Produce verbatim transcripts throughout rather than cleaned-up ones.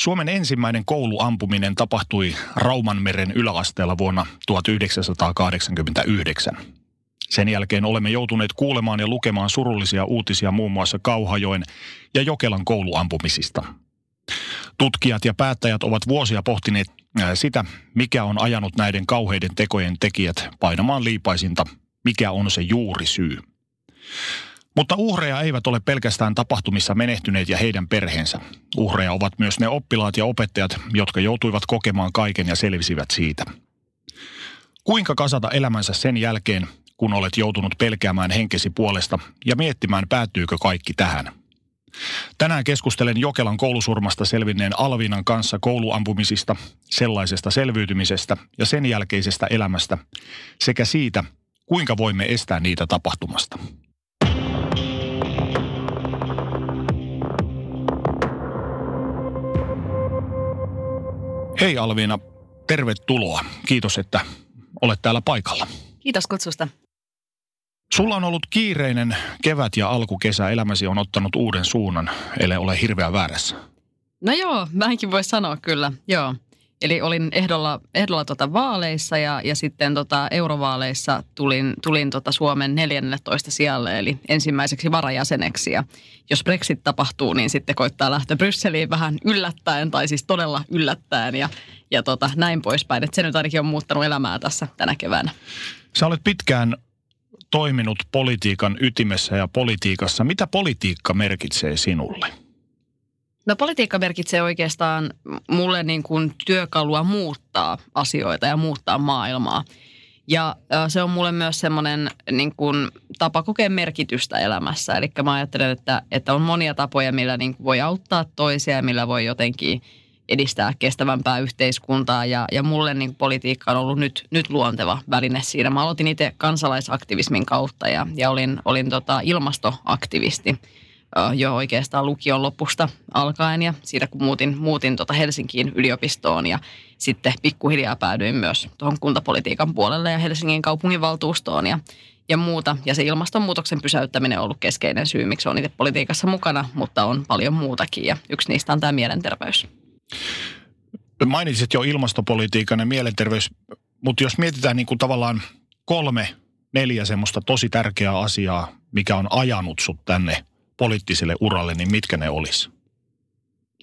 Suomen ensimmäinen kouluampuminen tapahtui Raumanmeren yläasteella vuonna tuhatyhdeksänsataakahdeksankymmentäyhdeksän. Sen jälkeen olemme joutuneet kuulemaan ja lukemaan surullisia uutisia muun muassa Kauhajoen ja Jokelan kouluampumisista. Tutkijat ja päättäjät ovat vuosia pohtineet sitä, mikä on ajanut näiden kauheiden tekojen tekijät painamaan liipaisinta, mikä on se juurisyy. Mutta uhreja eivät ole pelkästään tapahtumissa menehtyneet ja heidän perheensä. Uhreja ovat myös ne oppilaat ja opettajat, jotka joutuivat kokemaan kaiken ja selvisivät siitä. Kuinka kasata elämänsä sen jälkeen, kun olet joutunut pelkäämään henkesi puolesta ja miettimään, päättyykö kaikki tähän? Tänään keskustelen Jokelan koulusurmasta selvinneen Alviinan kanssa kouluampumisista, sellaisesta selviytymisestä ja sen jälkeisestä elämästä sekä siitä, kuinka voimme estää niitä tapahtumasta. Hei Alviina, tervetuloa. Kiitos, että olet täällä paikalla. Kiitos kutsusta. Sulla on ollut kiireinen kevät ja alkukesä. Elämäsi on ottanut uuden suunnan, ellei ole hirveän väärässä. No joo, vähänkin voi sanoa kyllä, joo. Eli olin ehdolla, ehdolla tota vaaleissa ja, ja sitten tota eurovaaleissa tulin, tulin tota Suomen neljännellätoista sijalle, eli ensimmäiseksi varajäseneksi. Ja jos Brexit tapahtuu, niin sitten koittaa lähteä Brysseliin vähän yllättäen, tai siis todella yllättäen ja, ja tota, näin poispäin. Et se nyt ainakin on muuttanut elämää tässä tänä keväänä. Sä olet pitkään toiminut politiikan ytimessä ja politiikassa. Mitä politiikka merkitsee sinulle? No politiikka merkitsee oikeastaan mulle niin kuin työkalua muuttaa asioita ja muuttaa maailmaa. Ja se on mulle myös semmoinen niin kuin tapa kokea merkitystä elämässä. Eli mä ajattelen, että, että on monia tapoja, millä niin kuin voi auttaa toisia ja millä voi jotenkin edistää kestävämpää yhteiskuntaa. Ja, ja mulle niin kuin politiikka on ollut nyt, nyt luonteva väline siinä. Mä aloitin itse kansalaisaktivismin kautta ja, ja olin, olin tota ilmastoaktivisti jo oikeastaan lukion lopusta alkaen ja siitä kun muutin, muutin tuota Helsinkiin yliopistoon ja sitten pikkuhiljaa päädyin myös tuohon kuntapolitiikan puolelle ja Helsingin kaupunginvaltuustoon ja, ja muuta. Ja se ilmastonmuutoksen pysäyttäminen on ollut keskeinen syy, miksi olen itse politiikassa mukana, mutta on paljon muutakin ja yksi niistä on tämä mielenterveys. Mainitsit jo ilmastopolitiikan ja mielenterveys, mutta jos mietitään niin kuin tavallaan kolme, neljä semmoista tosi tärkeää asiaa, mikä on ajanut sut tänne poliittiselle uralle, niin mitkä ne olisi?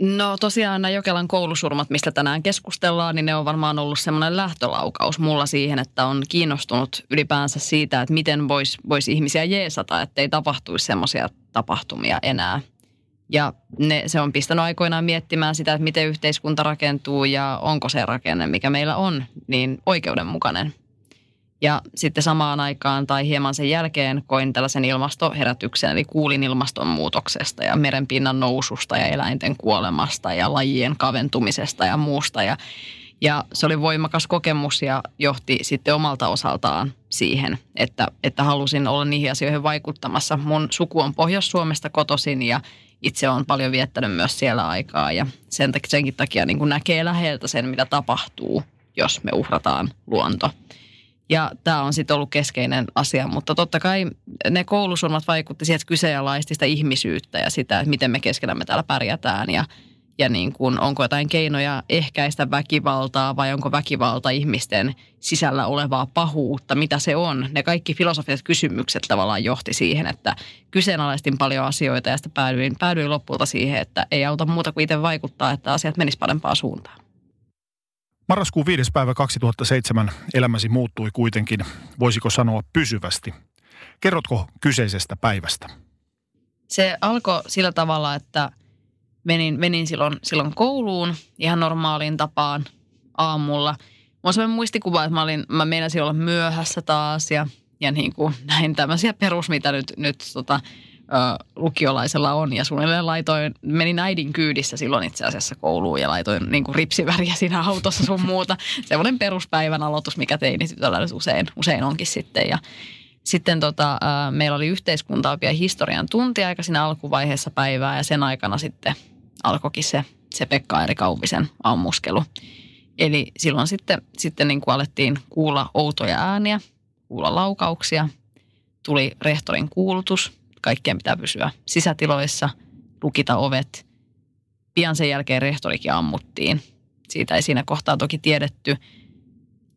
No tosiaan nämä Jokelan koulusurmat, mistä tänään keskustellaan, niin ne on varmaan ollut semmoinen lähtölaukaus mulla siihen, että on kiinnostunut ylipäänsä siitä, että miten voisi vois ihmisiä jeesata, ettei tapahtuisi semmoisia tapahtumia enää. Ja ne, se on pistänyt aikoinaan miettimään sitä, että miten yhteiskunta rakentuu ja onko se rakenne, mikä meillä on, niin oikeudenmukainen. Ja sitten samaan aikaan tai hieman sen jälkeen koin tällaisen ilmastoherätyksen, eli kuulin ilmastonmuutoksesta ja merenpinnan noususta ja eläinten kuolemasta ja lajien kaventumisesta ja muusta. Ja, ja se oli voimakas kokemus ja johti sitten omalta osaltaan siihen, että, että halusin olla niihin asioihin vaikuttamassa. Mun suku on Pohjois-Suomesta kotoisin ja itse olen paljon viettänyt myös siellä aikaa ja sen takia, senkin takia niin kun näkee läheltä sen, mitä tapahtuu, jos me uhrataan luonto. Ja tämä on sitten ollut keskeinen asia, mutta totta kai ne koulusurmat vaikutti siihen, että kyseenalaisti sitä ihmisyyttä ja sitä, että miten me keskenämme täällä pärjätään ja, ja niin kun, onko jotain keinoja ehkäistä väkivaltaa vai onko väkivalta ihmisten sisällä olevaa pahuutta, mitä se on. Ne kaikki filosofiset kysymykset tavallaan johti siihen, että kyseenalaistin paljon asioita ja sitten päädyin, päädyin lopulta siihen, että ei auta muuta kuin itse vaikuttaa, että asiat menisivät parempaan suuntaan. Marraskuun viides päivä kaksituhattaseitsemän elämäsi muuttui kuitenkin, voisiko sanoa pysyvästi. Kerrotko kyseisestä päivästä? Se alkoi sillä tavalla, että menin, menin silloin, silloin kouluun ihan normaaliin tapaan aamulla. Mä olin sellainen muistikuva, että mä, olin, mä meinasin olla myöhässä taas ja, ja niin kuin näin tämmöisiä perus, mitä nyt, nyt tota, ö, lukiolaisella on. Ja suunnilleen laitoin, menin äidin kyydissä silloin itse asiassa kouluun ja laitoin niin kuin ripsiväriä siinä autossa sun muuta. Semmoinen peruspäivän aloitus, mikä teinitytöllä usein, usein onkin sitten. Ja sitten tota, ö, meillä oli yhteiskuntaopin ja historian tunti aika siinä alkuvaiheessa päivää ja sen aikana sitten alkoikin se, se Pekka-Eric Auvisen ammuskelu. Eli silloin sitten, sitten niin kuin alettiin kuulla outoja ääniä, kuulla laukauksia, tuli rehtorin kuulutus, kaikkien pitää pysyä sisätiloissa, lukita ovet. Pian sen jälkeen rehtorikin ammuttiin. Siitä ei siinä kohtaa toki tiedetty.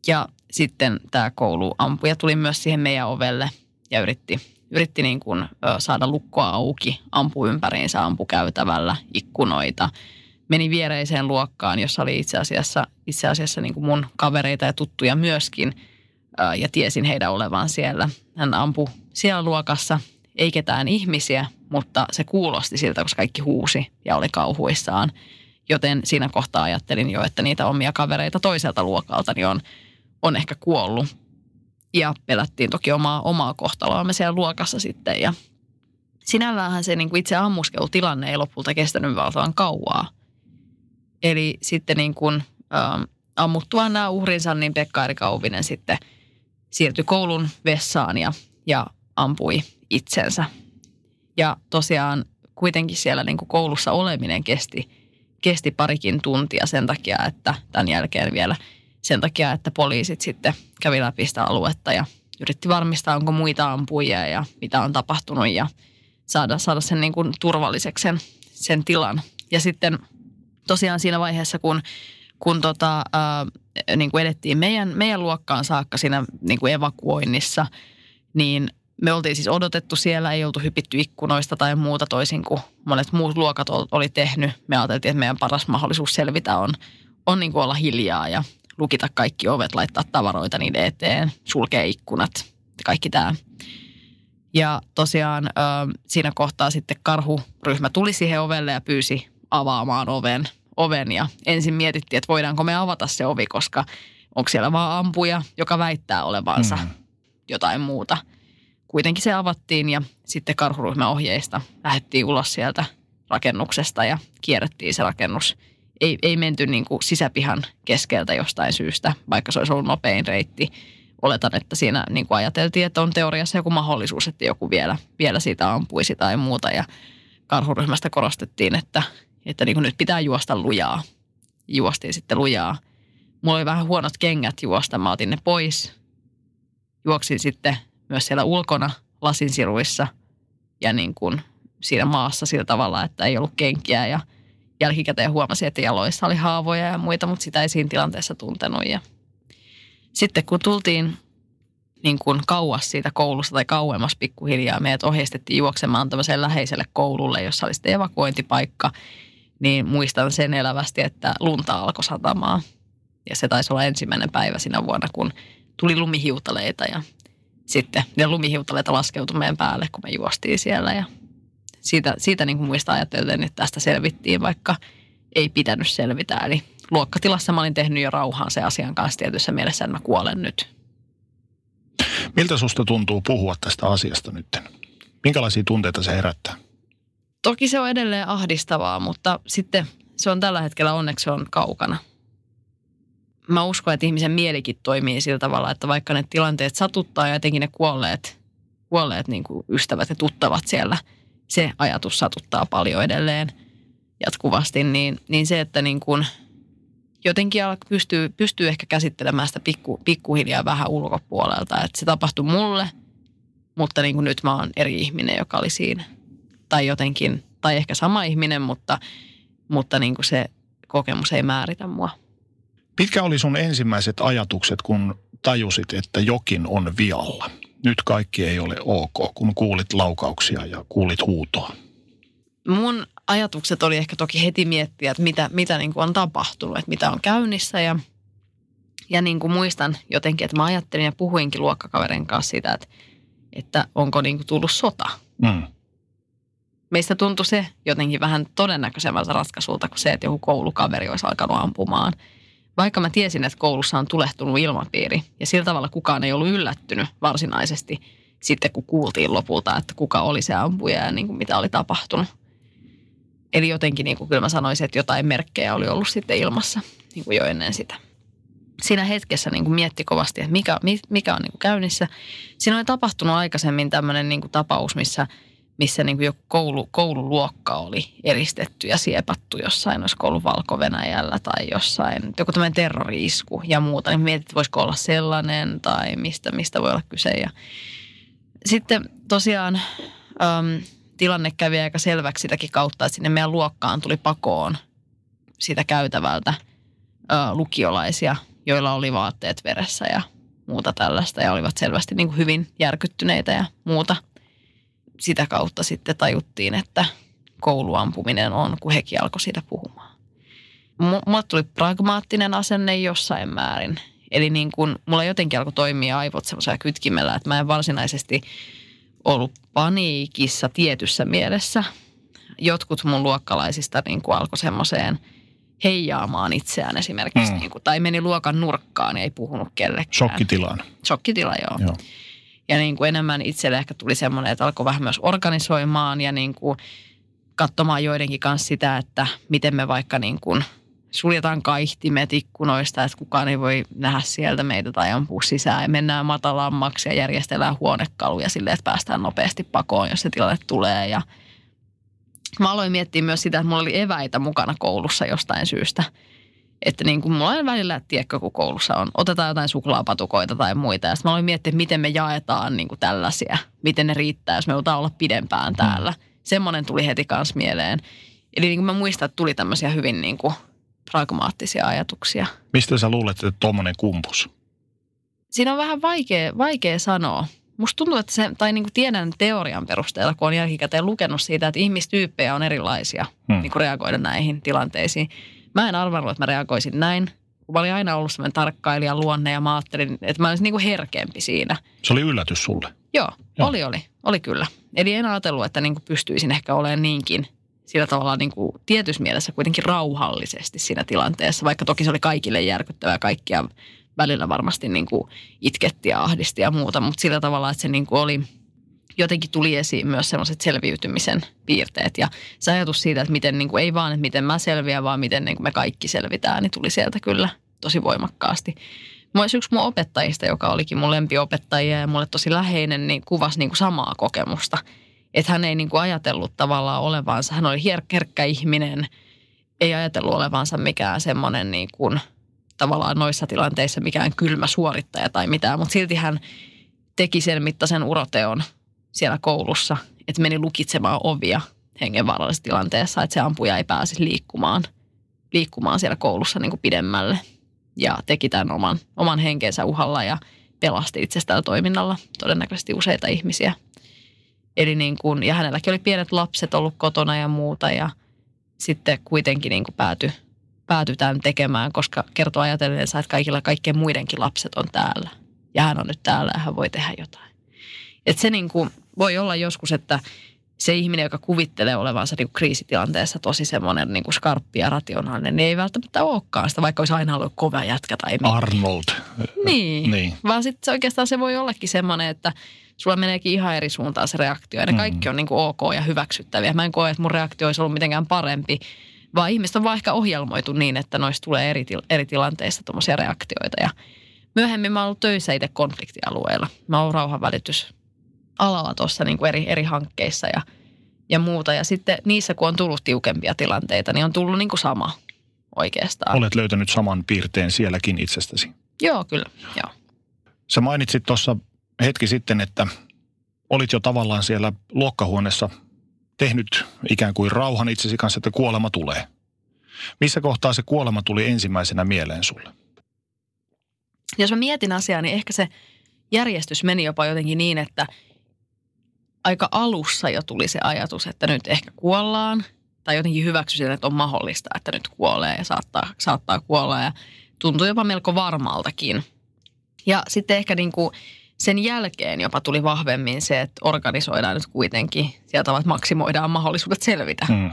Ja sitten tämä kouluampuja tuli myös siihen meidän ovelle ja yritti, yritti niin kuin saada lukkoa auki, ampui ympäriinsä, ampui käytävällä ikkunoita. Meni viereiseen luokkaan, jossa oli itse asiassa, itse asiassa niin kuin mun kavereita ja tuttuja myöskin, ja tiesin heidän olevan siellä. Hän ampui siellä luokassa, ei ketään ihmisiä, mutta se kuulosti siltä, koska kaikki huusi ja oli kauhuissaan. Joten siinä kohtaa ajattelin jo, että niitä omia kavereita toiselta luokalta niin on, on ehkä kuollut. Ja pelättiin toki omaa, omaa kohtaloamme siellä luokassa sitten. Ja sinälläänhän se niin kuin itse ammuskelutilanne ei lopulta kestänyt valtavan kauaa. Eli sitten niin kuin, ähm, ammuttuaan nämä uhrinsa, niin Pekka-Eric Auvinen sitten siirtyi koulun vessaan ja, ja ampui itsensä. Ja tosiaan kuitenkin siellä niin kuin koulussa oleminen kesti, kesti parikin tuntia sen takia, että tämän jälkeen vielä sen takia, että poliisit sitten kävi läpi sitä aluetta ja yritti varmistaa, onko muita ampujia ja mitä on tapahtunut ja saada, saada sen niin kuin turvalliseksi sen, sen tilan. Ja sitten tosiaan siinä vaiheessa, kun, kun tota, äh, niin kuin edettiin meidän, meidän luokkaan saakka siinä niin kuin evakuoinnissa, niin me oltiin siis odotettu siellä, ei oltu hypitty ikkunoista tai muuta toisin kuin monet muut luokat oli tehnyt. Me ajateltiin, että meidän paras mahdollisuus selvitä on, on niin kuin olla hiljaa ja lukita kaikki ovet, laittaa tavaroita niiden eteen, sulkea ikkunat ja kaikki tämä. Ja tosiaan äh, siinä kohtaa sitten karhuryhmä tuli siihen ovelle ja pyysi avaamaan oven, oven ja ensin mietittiin, että voidaanko me avata se ovi, koska onko siellä vaan ampuja, joka väittää olevansa mm. jotain muuta. Kuitenkin se avattiin ja sitten karhuryhmän ohjeista lähdettiin ulos sieltä rakennuksesta ja kierrettiin se rakennus. Ei, ei menty niin kuin sisäpihan keskeltä jostain syystä, vaikka se olisi ollut nopein reitti. Oletan, että siinä niin kuin ajateltiin, että on teoriassa joku mahdollisuus, että joku vielä, vielä siitä ampuisi tai muuta ja karhuryhmästä korostettiin, että Että niin kuin nyt pitää juosta lujaa. Juostiin sitten lujaa. Mulla oli vähän huonot kengät juosta. Mä otin ne pois. Juoksin sitten myös siellä ulkona lasinsiruissa ja niin kuin siinä maassa sillä tavalla, että ei ollut kenkiä. Ja jälkikäteen huomasin, että jaloissa oli haavoja ja muita, mutta sitä ei siinä tilanteessa tuntenut. Ja sitten kun tultiin niin kuin kauas siitä koulusta tai kauemmas pikkuhiljaa, meidät ohjeistettiin juoksemaan tämmöiseen läheiselle koululle, jossa oli sitten evakuointipaikka. Niin muistan sen elävästi, että lunta alkoi satamaan. Ja se taisi olla ensimmäinen päivä siinä vuonna, kun tuli lumihiutaleita. Ja sitten ne lumihiutaleita laskeutui meidän päälle, kun me juostiin siellä. Ja siitä, siitä niin kuin muistan ajatellen, että tästä selvittiin, vaikka ei pitänyt selvitä. Eli luokkatilassa mä olin tehnyt jo rauhaan sen asian kanssa tietyssä mielessä, että mä kuolen nyt. Miltä susta tuntuu puhua tästä asiasta nytten? Minkälaisia tunteita se herättää? Toki se on edelleen ahdistavaa, mutta sitten se on tällä hetkellä onneksi on kaukana. Mä uskon, että ihmisen mielikin toimii sillä tavalla, että vaikka ne tilanteet satuttaa ja jotenkin ne kuolleet, kuolleet niin kuin ystävät ja tuttavat siellä, se ajatus satuttaa paljon edelleen jatkuvasti, niin, niin se, että niin kuin jotenkin pystyy, pystyy ehkä käsittelemään sitä pikku, pikkuhiljaa vähän ulkopuolelta, että se tapahtui mulle, mutta niin kuin nyt mä oon eri ihminen, joka oli siinä. Tai jotenkin, tai ehkä sama ihminen, mutta, mutta niin kuin se kokemus ei määritä mua. Mitkä oli sun ensimmäiset ajatukset, kun tajusit, että jokin on vialla? Nyt kaikki ei ole ok, kun kuulit laukauksia ja kuulit huutoa. Mun ajatukset oli ehkä toki heti miettiä, että mitä, mitä niin kuin on tapahtunut, että mitä on käynnissä. Ja, ja niin kuin muistan jotenkin, että mä ajattelin ja puhuinkin luokkakaverin kanssa sitä, että, että onko niin kuin tullut sota. Mm. Meistä tuntui se jotenkin vähän todennäköisemmältä ratkaisulta kuin se, että joku koulukaveri olisi alkanut ampumaan. Vaikka mä tiesin, että koulussa on tulehtunut ilmapiiri ja sillä tavalla kukaan ei ollut yllättynyt varsinaisesti, sitten kun kuultiin lopulta, että kuka oli se ampuja ja niin kuin mitä oli tapahtunut. Eli jotenkin niin kuin kyllä mä sanoisin, että jotain merkkejä oli ollut sitten ilmassa niin kuin jo ennen sitä. Siinä hetkessä niin kuin mietti kovasti, että mikä, mikä on niin kuin käynnissä. Siinä oli tapahtunut aikaisemmin tämmöinen niin kuin tapaus, missä, missä niin kuin jo koulu, koululuokka oli eristetty ja siepattu jossain, olisiko ollut Valko-Venäjällä tai jossain. Joku tämmöinen terrori-isku ja muuta. Niin mietit, että voisiko olla sellainen tai mistä, mistä voi olla kyse. Ja sitten tosiaan äm, tilanne kävi aika selväksi sitäkin kautta, että sinne meidän luokkaan tuli pakoon sitä käytävältä ä, lukiolaisia, joilla oli vaatteet veressä ja muuta tällaista ja olivat selvästi niin kuin hyvin järkyttyneitä ja muuta. Sitä kautta sitten tajuttiin, että kouluampuminen on, kun hekin alkoi siitä puhumaan. Mulla tuli pragmaattinen asenne jossain määrin. Eli niin kuin mulla jotenkin alkoi toimia aivot semmoisella kytkimellä, että mä en varsinaisesti ollut paniikissa tietyssä mielessä. Jotkut mun luokkalaisista niin kuin alkoi semmoiseen heijaamaan itseään esimerkiksi. Mm. Niin kuin, tai meni luokan nurkkaan ja ei puhunut kellekään. Shokkitilaan. Shokkitila, joo. joo. Ja niin kuin enemmän itselle ehkä tuli semmoinen, että alkoi vähän myös organisoimaan ja niin kuin katsomaan joidenkin kanssa sitä, että miten me vaikka niin kuin suljetaan kaihtimet ikkunoista, että kukaan ei voi nähdä sieltä meitä tai ampua sisään. Ja mennään matalammaksi ja järjestellään huonekaluja silleen, että päästään nopeasti pakoon, jos se tilanne tulee. Ja mä aloin miettiä myös sitä, että mulla oli eväitä mukana koulussa jostain syystä. Että niin kuin mulla on välillä, tiedätkö, kun koulussa on, otetaan jotain suklaapatukoita tai muita. Ja sitten mä aloin miettiä, että miten me jaetaan niin kuin tällaisia, miten ne riittää, jos me joudutaan olla pidempään täällä. Semmoinen tuli heti kanssa mieleen. Eli niin kuin mä muistan, että tuli tämmöisiä hyvin niin kuin pragmaattisia ajatuksia. Mistä sä luulet, että tuommoinen kumpus? Siinä on vähän vaikea, vaikea sanoa. Musta tuntuu, että se, tai niin kuin tiedän teorian perusteella, kun on jälkikäteen lukenut siitä, että ihmistyyppejä on erilaisia hmm. niin kuin reagoida näihin tilanteisiin. Mä en arvannut, että mä reagoisin näin. Mä olin aina ollut semmoinen tarkkailijan luonne ja mä ajattelin, että mä olisin niin kuin herkempi siinä. Se oli yllätys sulle? Joo, Joo. oli, oli. Oli kyllä. Eli en ajatellut, että niin kuin pystyisin ehkä olemaan niinkin sillä tavalla niin kuin tietyssä mielessä kuitenkin rauhallisesti siinä tilanteessa, vaikka toki se oli kaikille järkyttävää, kaikkia välillä varmasti niin kuin itketti ja ahdisti ja muuta, mutta sillä tavalla, että se niin kuin oli, jotenkin tuli esiin myös sellaiset selviytymisen piirteet ja se ajatus siitä, että miten niin kuin, ei vaan, että miten mä selviän, vaan miten niin kuin me kaikki selvitään, niin tuli sieltä kyllä tosi voimakkaasti. Mä olisi yksi mun opettajista, joka olikin mun lempiopettaja ja mulle tosi läheinen, niin kuvasi niin kuin samaa kokemusta. Että hän ei niin kuin ajatellut tavallaan olevansa, hän oli herkkä ihminen, ei ajatellut olevansa mikään semmoinen niin kuin tavallaan noissa tilanteissa mikään kylmä suorittaja tai mitään. Mutta silti hän teki sen mittaisen uroteon siellä koulussa, että meni lukitsemaan ovia hengenvaarallisessa tilanteessa, että se ampuja ei pääsisi liikkumaan, liikkumaan siellä koulussa niin kuin pidemmälle. Ja teki tämän oman, oman henkensä uhalla ja pelasti itsestään toiminnalla todennäköisesti useita ihmisiä. Eli niin kuin, ja hänelläkin oli pienet lapset ollut kotona ja muuta ja sitten kuitenkin niin kuin pääty, pääty tämän tekemään, koska kertoo ajatelleensa, että kaikilla kaikkien muidenkin lapset on täällä. Ja hän on nyt täällä ja hän voi tehdä jotain. Että se niin kuin voi olla joskus, että se ihminen, joka kuvittelee olevansa niin kuin kriisitilanteessa tosi semmoinen niin kuin skarppi ja rationaalinen, niin ei välttämättä olekaan sitä, vaikka olisi aina ollut kova jätkä tai mitään. Arnold. Niin, niin. Vaan sitten oikeastaan se voi ollakin semmoinen, että sulla meneekin ihan eri suuntaan se reaktio ja ne kaikki on niin kuin ok ja hyväksyttäviä. Mä en koe, että mun reaktio olisi ollut mitenkään parempi, vaan ihmiset on vaan ehkä ohjelmoitu niin, että noista tulee eri, til- eri tilanteissa tuommoisia reaktioita. Ja myöhemmin mä oon ollut töissä itse konfliktialueella. Mä oon rauhanvälitysalalla tuossa niin kuin eri, eri hankkeissa ja, ja muuta. Ja sitten niissä, kun on tullut tiukempia tilanteita, niin on tullut niin kuin sama oikeastaan. Olet löytänyt saman piirteen sielläkin itsestäsi. Joo, kyllä. Joo. Sä mainitsit tuossa hetki sitten, että olit jo tavallaan siellä luokkahuoneessa tehnyt ikään kuin rauhan itsesi kanssa, että kuolema tulee. Missä kohtaa se kuolema tuli ensimmäisenä mieleen sulle? Jos mä mietin asiaa, niin ehkä se järjestys meni jopa jotenkin niin, että aika alussa jo tuli se ajatus, että nyt ehkä kuollaan. Tai jotenkin hyväksyisin, että on mahdollista, että nyt kuolee ja saattaa, saattaa kuolla. Ja tuntui jopa melko varmaltakin. Ja sitten ehkä niin kuin sen jälkeen jopa tuli vahvemmin se, että organisoidaan nyt kuitenkin sieltä tavalla, että maksimoidaan mahdollisuudet selvitä. Mm.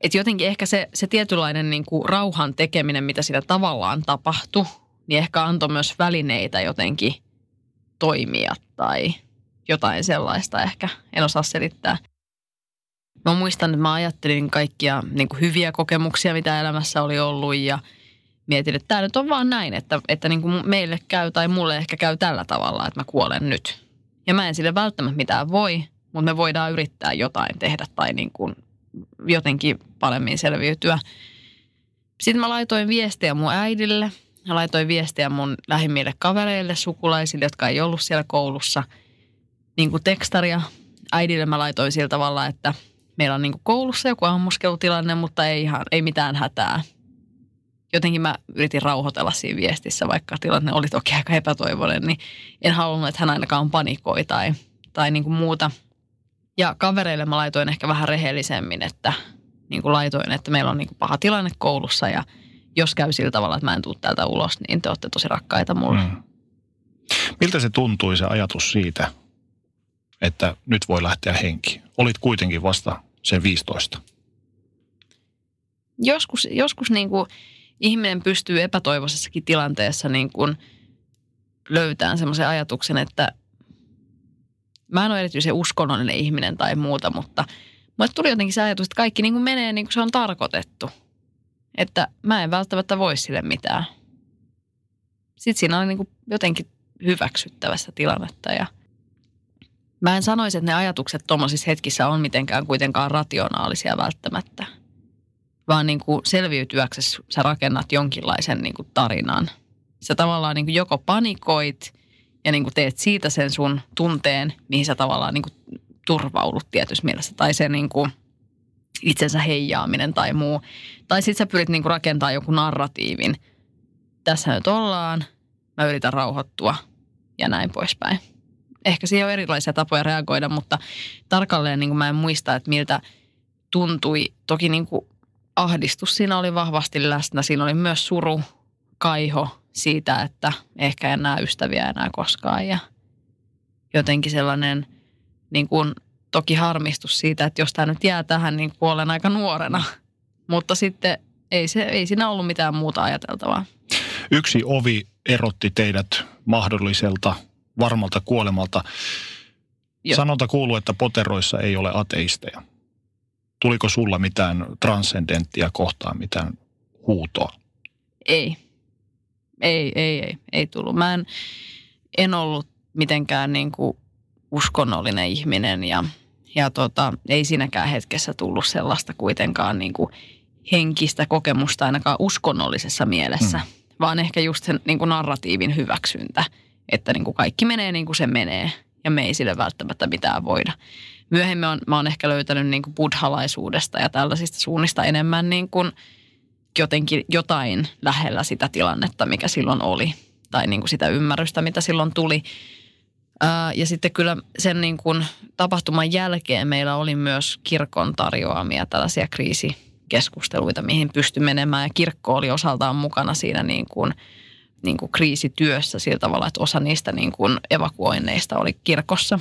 Että jotenkin ehkä se, se tietynlainen niin kuin rauhan tekeminen, mitä siinä tavallaan tapahtui, niin ehkä antoi myös välineitä jotenkin toimia tai jotain sellaista ehkä, en osaa selittää. Mä muistan, että mä ajattelin kaikkia niin kuin hyviä kokemuksia, mitä elämässä oli ollut ja mietin, että tää nyt on vaan näin, että, että niin kuin meille käy tai mulle ehkä käy tällä tavalla, että mä kuolen nyt. Ja mä en sille välttämättä mitään voi, mutta me voidaan yrittää jotain tehdä tai niin kuin jotenkin paremmin selviytyä. Sitten mä laitoin viestejä mun äidille. Mä laitoin viestejä mun lähimmille kavereille, sukulaisille, jotka ei ollut siellä koulussa. Niin kuin tekstaria äidille mä laitoin sillä tavalla, että meillä on niin kuin koulussa joku ammuskelutilanne, mutta ei, ihan, ei mitään hätää. Jotenkin mä yritin rauhoitella siinä viestissä, vaikka tilanne oli toki aika epätoivoinen, niin en halunnut, että hän ainakaan panikoi tai, tai niin kuin muuta. Ja kavereille mä laitoin ehkä vähän rehellisemmin, että niin kuin laitoin, että meillä on niin kuin paha tilanne koulussa ja jos käy sillä tavalla, että mä en tule täältä ulos, niin te olette tosi rakkaita mulle. Mm. Miltä se tuntui se ajatus siitä, että nyt voi lähteä henkiin? Olit kuitenkin vasta sen viisitoista. Joskus, joskus niin kuin ihminen pystyy epätoivoisessakin tilanteessa niin kuin löytämään semmoisen ajatuksen, että mä en ole erityisen uskonnollinen ihminen tai muuta, mutta mulle tuli jotenkin se ajatus, että kaikki niin kuin menee niin kuin se on tarkoitettu. Että mä en välttämättä voi sille mitään. Sitten siinä oli niin kuin jotenkin hyväksyttävässä tilannetta. Ja mä en sanoisi, että ne ajatukset tuommoisissa hetkissä on mitenkään kuitenkaan rationaalisia välttämättä. Vaan niin kuin selviytyäksesi sä rakennat jonkinlaisen niin kuin tarinan. Sä tavallaan niin kuin joko panikoit ja niin kuin teet siitä sen sun tunteen, mihin sä tavallaan niin kuin turvaudut tietyssä mielessä. Tai se niin kuin itsensä heijaaminen tai muu. Tai sit sä pyrit niinku rakentamaan joku narratiivin. Tässä nyt ollaan, mä yritän rauhoittua ja näin poispäin. Ehkä siihen on erilaisia tapoja reagoida, mutta tarkalleen niinku mä en muista, että miltä tuntui. Toki niinku ahdistus siinä oli vahvasti läsnä. Siinä oli myös suru, kaiho siitä, että ehkä en näe ystäviä enää koskaan. Ja jotenkin sellainen niinku toki harmistus siitä, että jos tämä nyt jää tähän, niin kuolen aika nuorena. Mutta sitten ei, se, ei siinä ollut mitään muuta ajateltavaa. Yksi ovi erotti teidät mahdolliselta varmalta kuolemalta. Jo. Sanonta kuuluu, että poteroissa ei ole ateisteja. Tuliko sulla mitään transcendenttia kohtaan, mitään huutoa? Ei. Ei, ei, ei. Ei tullut. Mä en, en ollut mitenkään niin kuin uskonnollinen ihminen ja... Ja tota, ei siinäkään hetkessä tullut sellaista kuitenkaan niin kuin henkistä kokemusta ainakaan uskonnollisessa mielessä, mm. vaan ehkä just sen niin kuin narratiivin hyväksyntä, että niin kuin kaikki menee niin kuin se menee ja me ei sille välttämättä mitään voida. Myöhemmin on, mä oon ehkä löytänyt niin kuin buddhalaisuudesta ja tällaisista suunnista enemmän niin kuin jotenkin jotain lähellä sitä tilannetta, mikä silloin oli tai niin kuin sitä ymmärrystä, mitä silloin tuli. Ja sitten kyllä sen niin kuin tapahtuman jälkeen meillä oli myös kirkon tarjoamia tällaisia kriisikeskusteluita, mihin pystyi menemään. Ja kirkko oli osaltaan mukana siinä niin kuin, niin kuin kriisityössä sillä tavalla, että osa niistä niin kuin evakuoinneista oli kirkossa.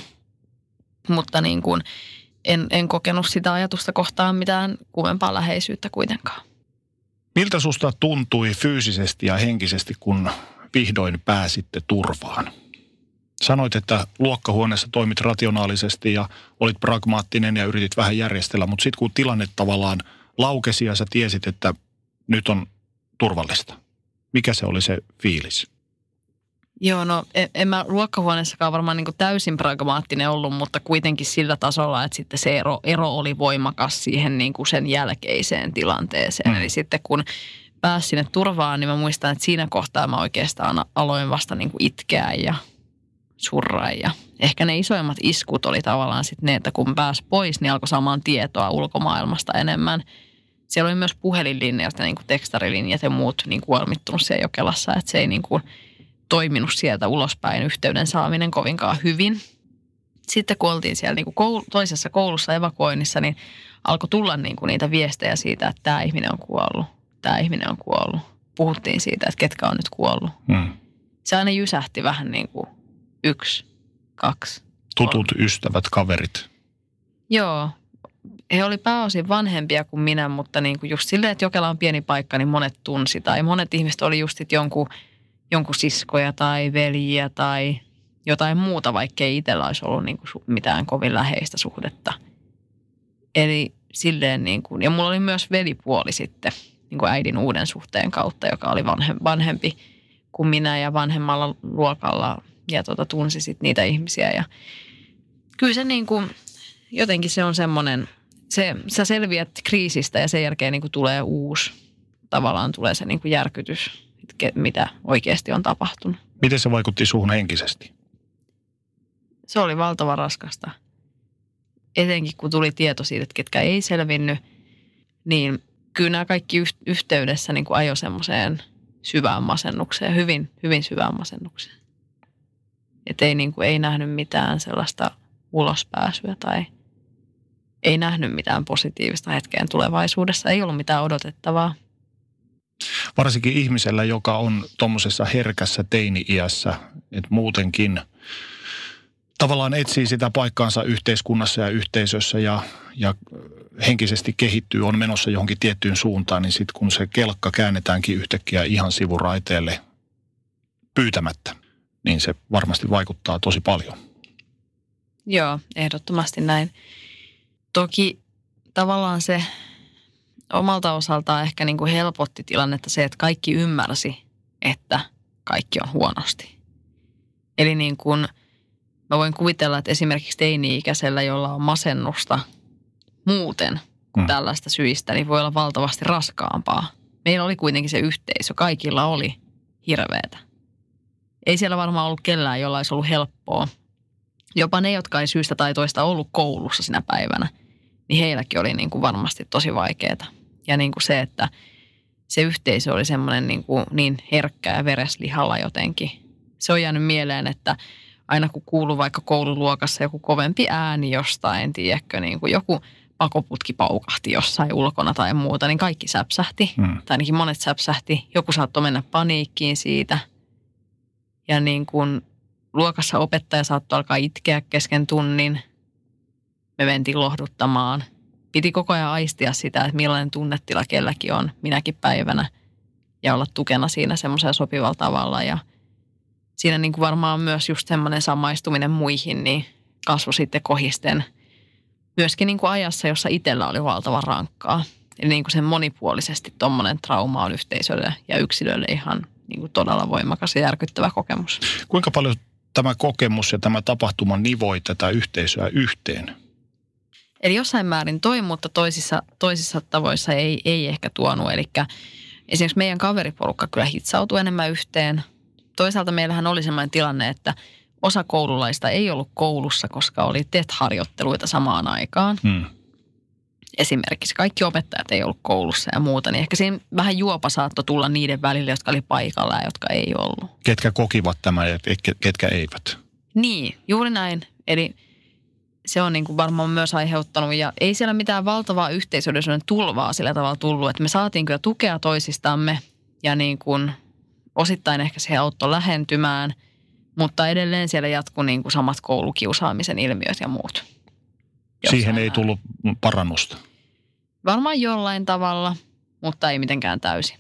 Mutta niin kuin en, en kokenut sitä ajatusta kohtaan mitään kuumempaa läheisyyttä kuitenkaan. Miltä susta tuntui fyysisesti ja henkisesti, kun vihdoin pääsitte turvaan? Sanoit, että luokkahuoneessa toimit rationaalisesti ja olit pragmaattinen ja yritit vähän järjestellä, mutta sitten kun tilanne tavallaan laukesi ja sä tiesit, että nyt on turvallista. Mikä se oli se fiilis? Joo, no en, en mä luokkahuoneessakaan varmaan niin kuin täysin pragmaattinen ollut, mutta kuitenkin sillä tasolla, että sitten se ero, ero oli voimakas siihen niin kuin sen jälkeiseen tilanteeseen. Mm. Eli sitten kun pääsin sinne turvaan, niin mä muistan, että siinä kohtaa mä oikeastaan aloin vasta niin kuin itkeä ja... surrai ja ehkä ne isoimmat iskut oli tavallaan sitten ne, että kun pääsi pois, niin alkoi saamaan tietoa ulkomaailmasta enemmän. Siellä oli myös puhelinlinjat ja niin kuin tekstarilinjat ja muut niin kuormittunut siellä Jokelassa, että se ei niin kuin toiminut sieltä ulospäin yhteyden saaminen kovinkaan hyvin. Sitten kun oltiin siellä niin kuin koulu, toisessa koulussa evakuoinnissa, niin alkoi tulla niin kuin niitä viestejä siitä, että tämä ihminen on kuollut, tämä ihminen on kuollut. Puhuttiin siitä, että ketkä on nyt kuollut. Hmm. Se aina jysähti vähän niin kuin Yksi, kaksi. Tutut kolme. Ystävät, kaverit. Joo. He oli pääosin vanhempia kuin minä, mutta niin kuin just silleen, että Jokela on pieni paikka, niin monet tunsi. Tai monet ihmiset oli just jonkun, jonkun siskoja tai veljiä tai jotain muuta, vaikka ei itsellä olisi ollut niin kuin mitään kovin läheistä suhdetta. Eli silleen niin kuin, ja mulla oli myös velipuoli sitten niin kuin äidin uuden suhteen kautta, joka oli vanhempi kuin minä ja vanhemmalla luokalla ja tuota, tunsi sitten niitä ihmisiä. Ja kyllä se niin kuin, jotenkin se on semmoinen, se, sä selviät kriisistä ja sen jälkeen niin kuin tulee uusi, tavallaan tulee se niin kuin järkytys, mitä oikeasti on tapahtunut. Miten se vaikutti suhun henkisesti? Se oli valtavan raskasta. Etenkin kun tuli tieto siitä, että ketkä ei selvinnyt, niin kyllä nämä kaikki yhteydessä niin kuin ajoi semmoiseen syvään masennukseen, hyvin, hyvin syvään masennukseen. Että ei, niin kuin, ei nähnyt mitään sellaista ulospääsyä tai ei nähnyt mitään positiivista hetkeen tulevaisuudessa. Ei ollut mitään odotettavaa. Varsinkin ihmisellä, joka on tuommoisessa herkässä teini-iässä, että muutenkin tavallaan etsii sitä paikkaansa yhteiskunnassa ja yhteisössä ja, ja henkisesti kehittyy, on menossa johonkin tiettyyn suuntaan, niin sitten kun se kelkka käännetäänkin yhtäkkiä ihan sivuraiteelle pyytämättä, niin se varmasti vaikuttaa tosi paljon. Joo, ehdottomasti näin. Toki tavallaan se omalta osaltaan ehkä niin kuin helpotti tilannetta se, että kaikki ymmärsi, että kaikki on huonosti. Eli niin kuin mä voin kuvitella, että esimerkiksi teini-ikäisellä, jolla on masennusta muuten kuin mm. tällaista syistä, niin voi olla valtavasti raskaampaa. Meillä oli kuitenkin se yhteisö, kaikilla oli hirveätä. Ei siellä varmaan ollut kellään, jolla olisi ollut helppoa. Jopa ne, jotka ei syystä tai toista ollut koulussa sinä päivänä, niin heilläkin oli niin kuin varmasti tosi vaikeaa. Ja niin kuin se, että se yhteisö oli semmoinen niin, niin herkkää ja vereslihalla jotenkin. Se on jäänyt mieleen, että aina kun kuuluu vaikka koululuokassa joku kovempi ääni jostain, en tiedäkö, niin kuin joku pakoputki paukahti jossain ulkona tai muuta, niin kaikki säpsähti. Hmm. Tai ainakin monet säpsähti. Joku saattoi mennä paniikkiin siitä. Ja niin kuin luokassa opettaja saattoi alkaa itkeä kesken tunnin. Me mentiin lohduttamaan. Piti koko ajan aistia sitä, että millainen tunnetila kelläkin on minäkin päivänä ja olla tukena siinä semmoisella sopivalla tavalla. Ja siinä niin kuin varmaan myös just semmoinen samaistuminen muihin, niin kasvoi sitten kohisten myöskin niin kuin ajassa, jossa itsellä oli valtavan rankkaa. Eli niin kuin sen monipuolisesti tuommoinen trauma on yhteisölle ja yksilölle ihan niin kuin todella voimakas ja järkyttävä kokemus. Kuinka paljon tämä kokemus ja tämä tapahtuma nivoi tätä yhteisöä yhteen? Eli jossain määrin toi, mutta toisissa, toisissa tavoissa ei, ei ehkä tuonut. Eli esimerkiksi meidän kaveriporukka kyllä hitsautui enemmän yhteen. Toisaalta meillähän oli sellainen tilanne, että osa koululaista ei ollut koulussa, koska oli T E T-harjoitteluita samaan aikaan. Hmm. Esimerkiksi kaikki opettajat ei ollut koulussa ja muuta, niin ehkä siinä vähän juopa saattoi tulla niiden välillä, jotka oli paikalla ja jotka ei ollut. Ketkä kokivat tämän ja ketkä eivät? Niin, juuri näin. Eli se on niin kuin varmaan myös aiheuttanut ja ei siellä mitään valtavaa yhteisöllisyyden tulvaa sillä tavalla tullut, että me saatiin kyllä tukea toisistamme ja niin kuin osittain ehkä se auttoi lähentymään, mutta edelleen siellä jatkuu niin kuin samat koulukiusaamisen ilmiöt ja muut. Siihen ei tullut parannusta? Varmaan jollain tavalla, mutta ei mitenkään täysin.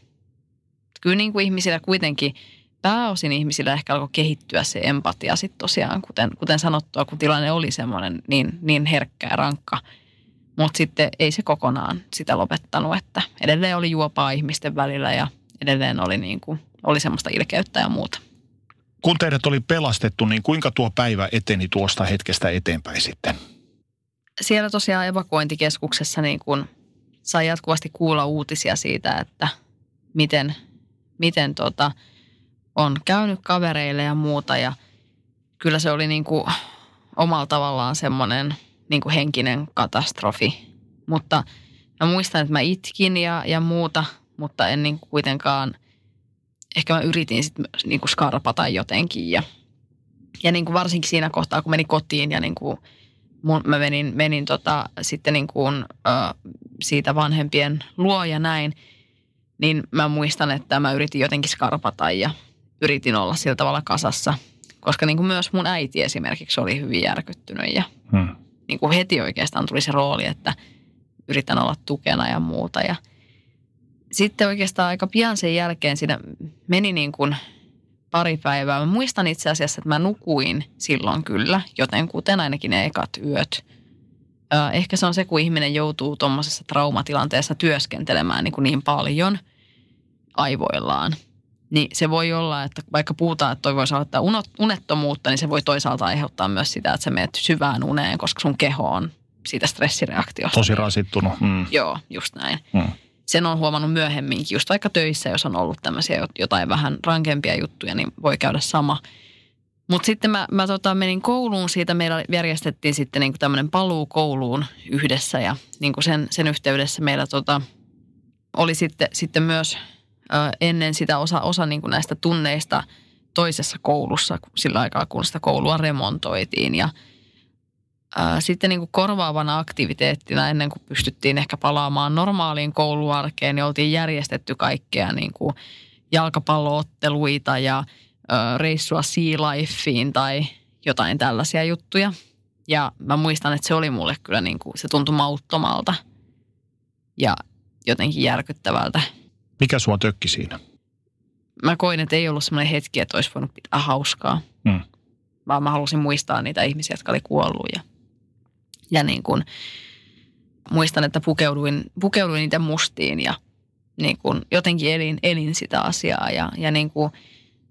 Kyllä niin kuin ihmisillä kuitenkin, pääosin ihmisillä ehkä alkoi kehittyä se empatia sitten tosiaan, kuten, kuten sanottua, kun tilanne oli semmoinen niin, niin herkkä ja rankka. Mutta sitten ei se kokonaan sitä lopettanut, että edelleen oli juopaa ihmisten välillä ja edelleen oli, niin kuin, oli semmoista ilkeyttä ja muuta. Kun teidät oli pelastettu, niin kuinka tuo päivä eteni tuosta hetkestä eteenpäin sitten? Siellä tosiaan evakuointikeskuksessa niin kun sai jatkuvasti kuulla uutisia siitä, että miten, miten tota on käynyt kavereille ja muuta. Ja kyllä se oli niin kun omalla tavallaan semmoinen niin kun henkinen katastrofi. Mutta mä muistan, että mä itkin ja, ja muuta, mutta en niin kun kuitenkaan, ehkä mä yritin sitten niin kun skarpata jotenkin. Ja, ja niin kun varsinkin siinä kohtaa, kun meni kotiin ja niin kun mä menin, menin tota, sitten niin kuin, äh, siitä vanhempien luo ja näin, niin mä muistan, että mä yritin jotenkin skarpata ja yritin olla sillä tavalla kasassa. Koska niin kuin myös mun äiti esimerkiksi oli hyvin järkyttynyt ja hmm. niin kuin heti oikeastaan tuli se rooli, että yritän olla tukena ja muuta. Ja sitten oikeastaan aika pian sen jälkeen siinä meni niin kuin pari päivää. Mä muistan itse asiassa, että mä nukuin silloin kyllä, joten kuten ainakin ne ekat yöt. Ehkä se on se, kun ihminen joutuu tuommoisessa traumatilanteessa työskentelemään niin, kuin niin paljon aivoillaan. Niin se voi olla, että vaikka puhutaan, että toi voisi aiheuttaa unettomuutta, niin se voi toisaalta aiheuttaa myös sitä, että sä menet syvään uneen, koska sun keho on siitä stressireaktiosta. Tosi rasittunut. Mm. Joo, just näin. Mm. Sen on huomannut myöhemminkin, just vaikka töissä, jos on ollut tämmöisiä jotain vähän rankempia juttuja, niin voi käydä sama. Mutta sitten mä, mä tota menin kouluun siitä, meillä järjestettiin sitten niinku tämmöinen paluu kouluun yhdessä ja niinku sen, sen yhteydessä meillä tota, oli sitten, sitten myös ö, ennen sitä osa, osa niinku näistä tunneista toisessa koulussa sillä aikaa, kun sitä koulua remontoitiin ja ö, sitten niinku korvaavana aktiviteettina ennen kuin pystyttiin ehkä palaamaan normaaliin kouluarkeen, niin oltiin järjestetty kaikkea niinku jalkapallootteluita ja reissua Sea Lifeen tai jotain tällaisia juttuja. Ja mä muistan, että se oli mulle kyllä niin kuin, se tuntui mauttomalta ja jotenkin järkyttävältä. Mikä sua tökki siinä? Mä koin, että ei ollut semmoinen hetki, että olisi voinut pitää hauskaa. Mm. Vaan mä halusin muistaa niitä ihmisiä, jotka oli kuollut. Ja, ja niin kuin, muistan, että pukeuduin, pukeuduin niitä mustiin ja niin kuin, jotenkin elin, elin sitä asiaa ja, ja niin kuin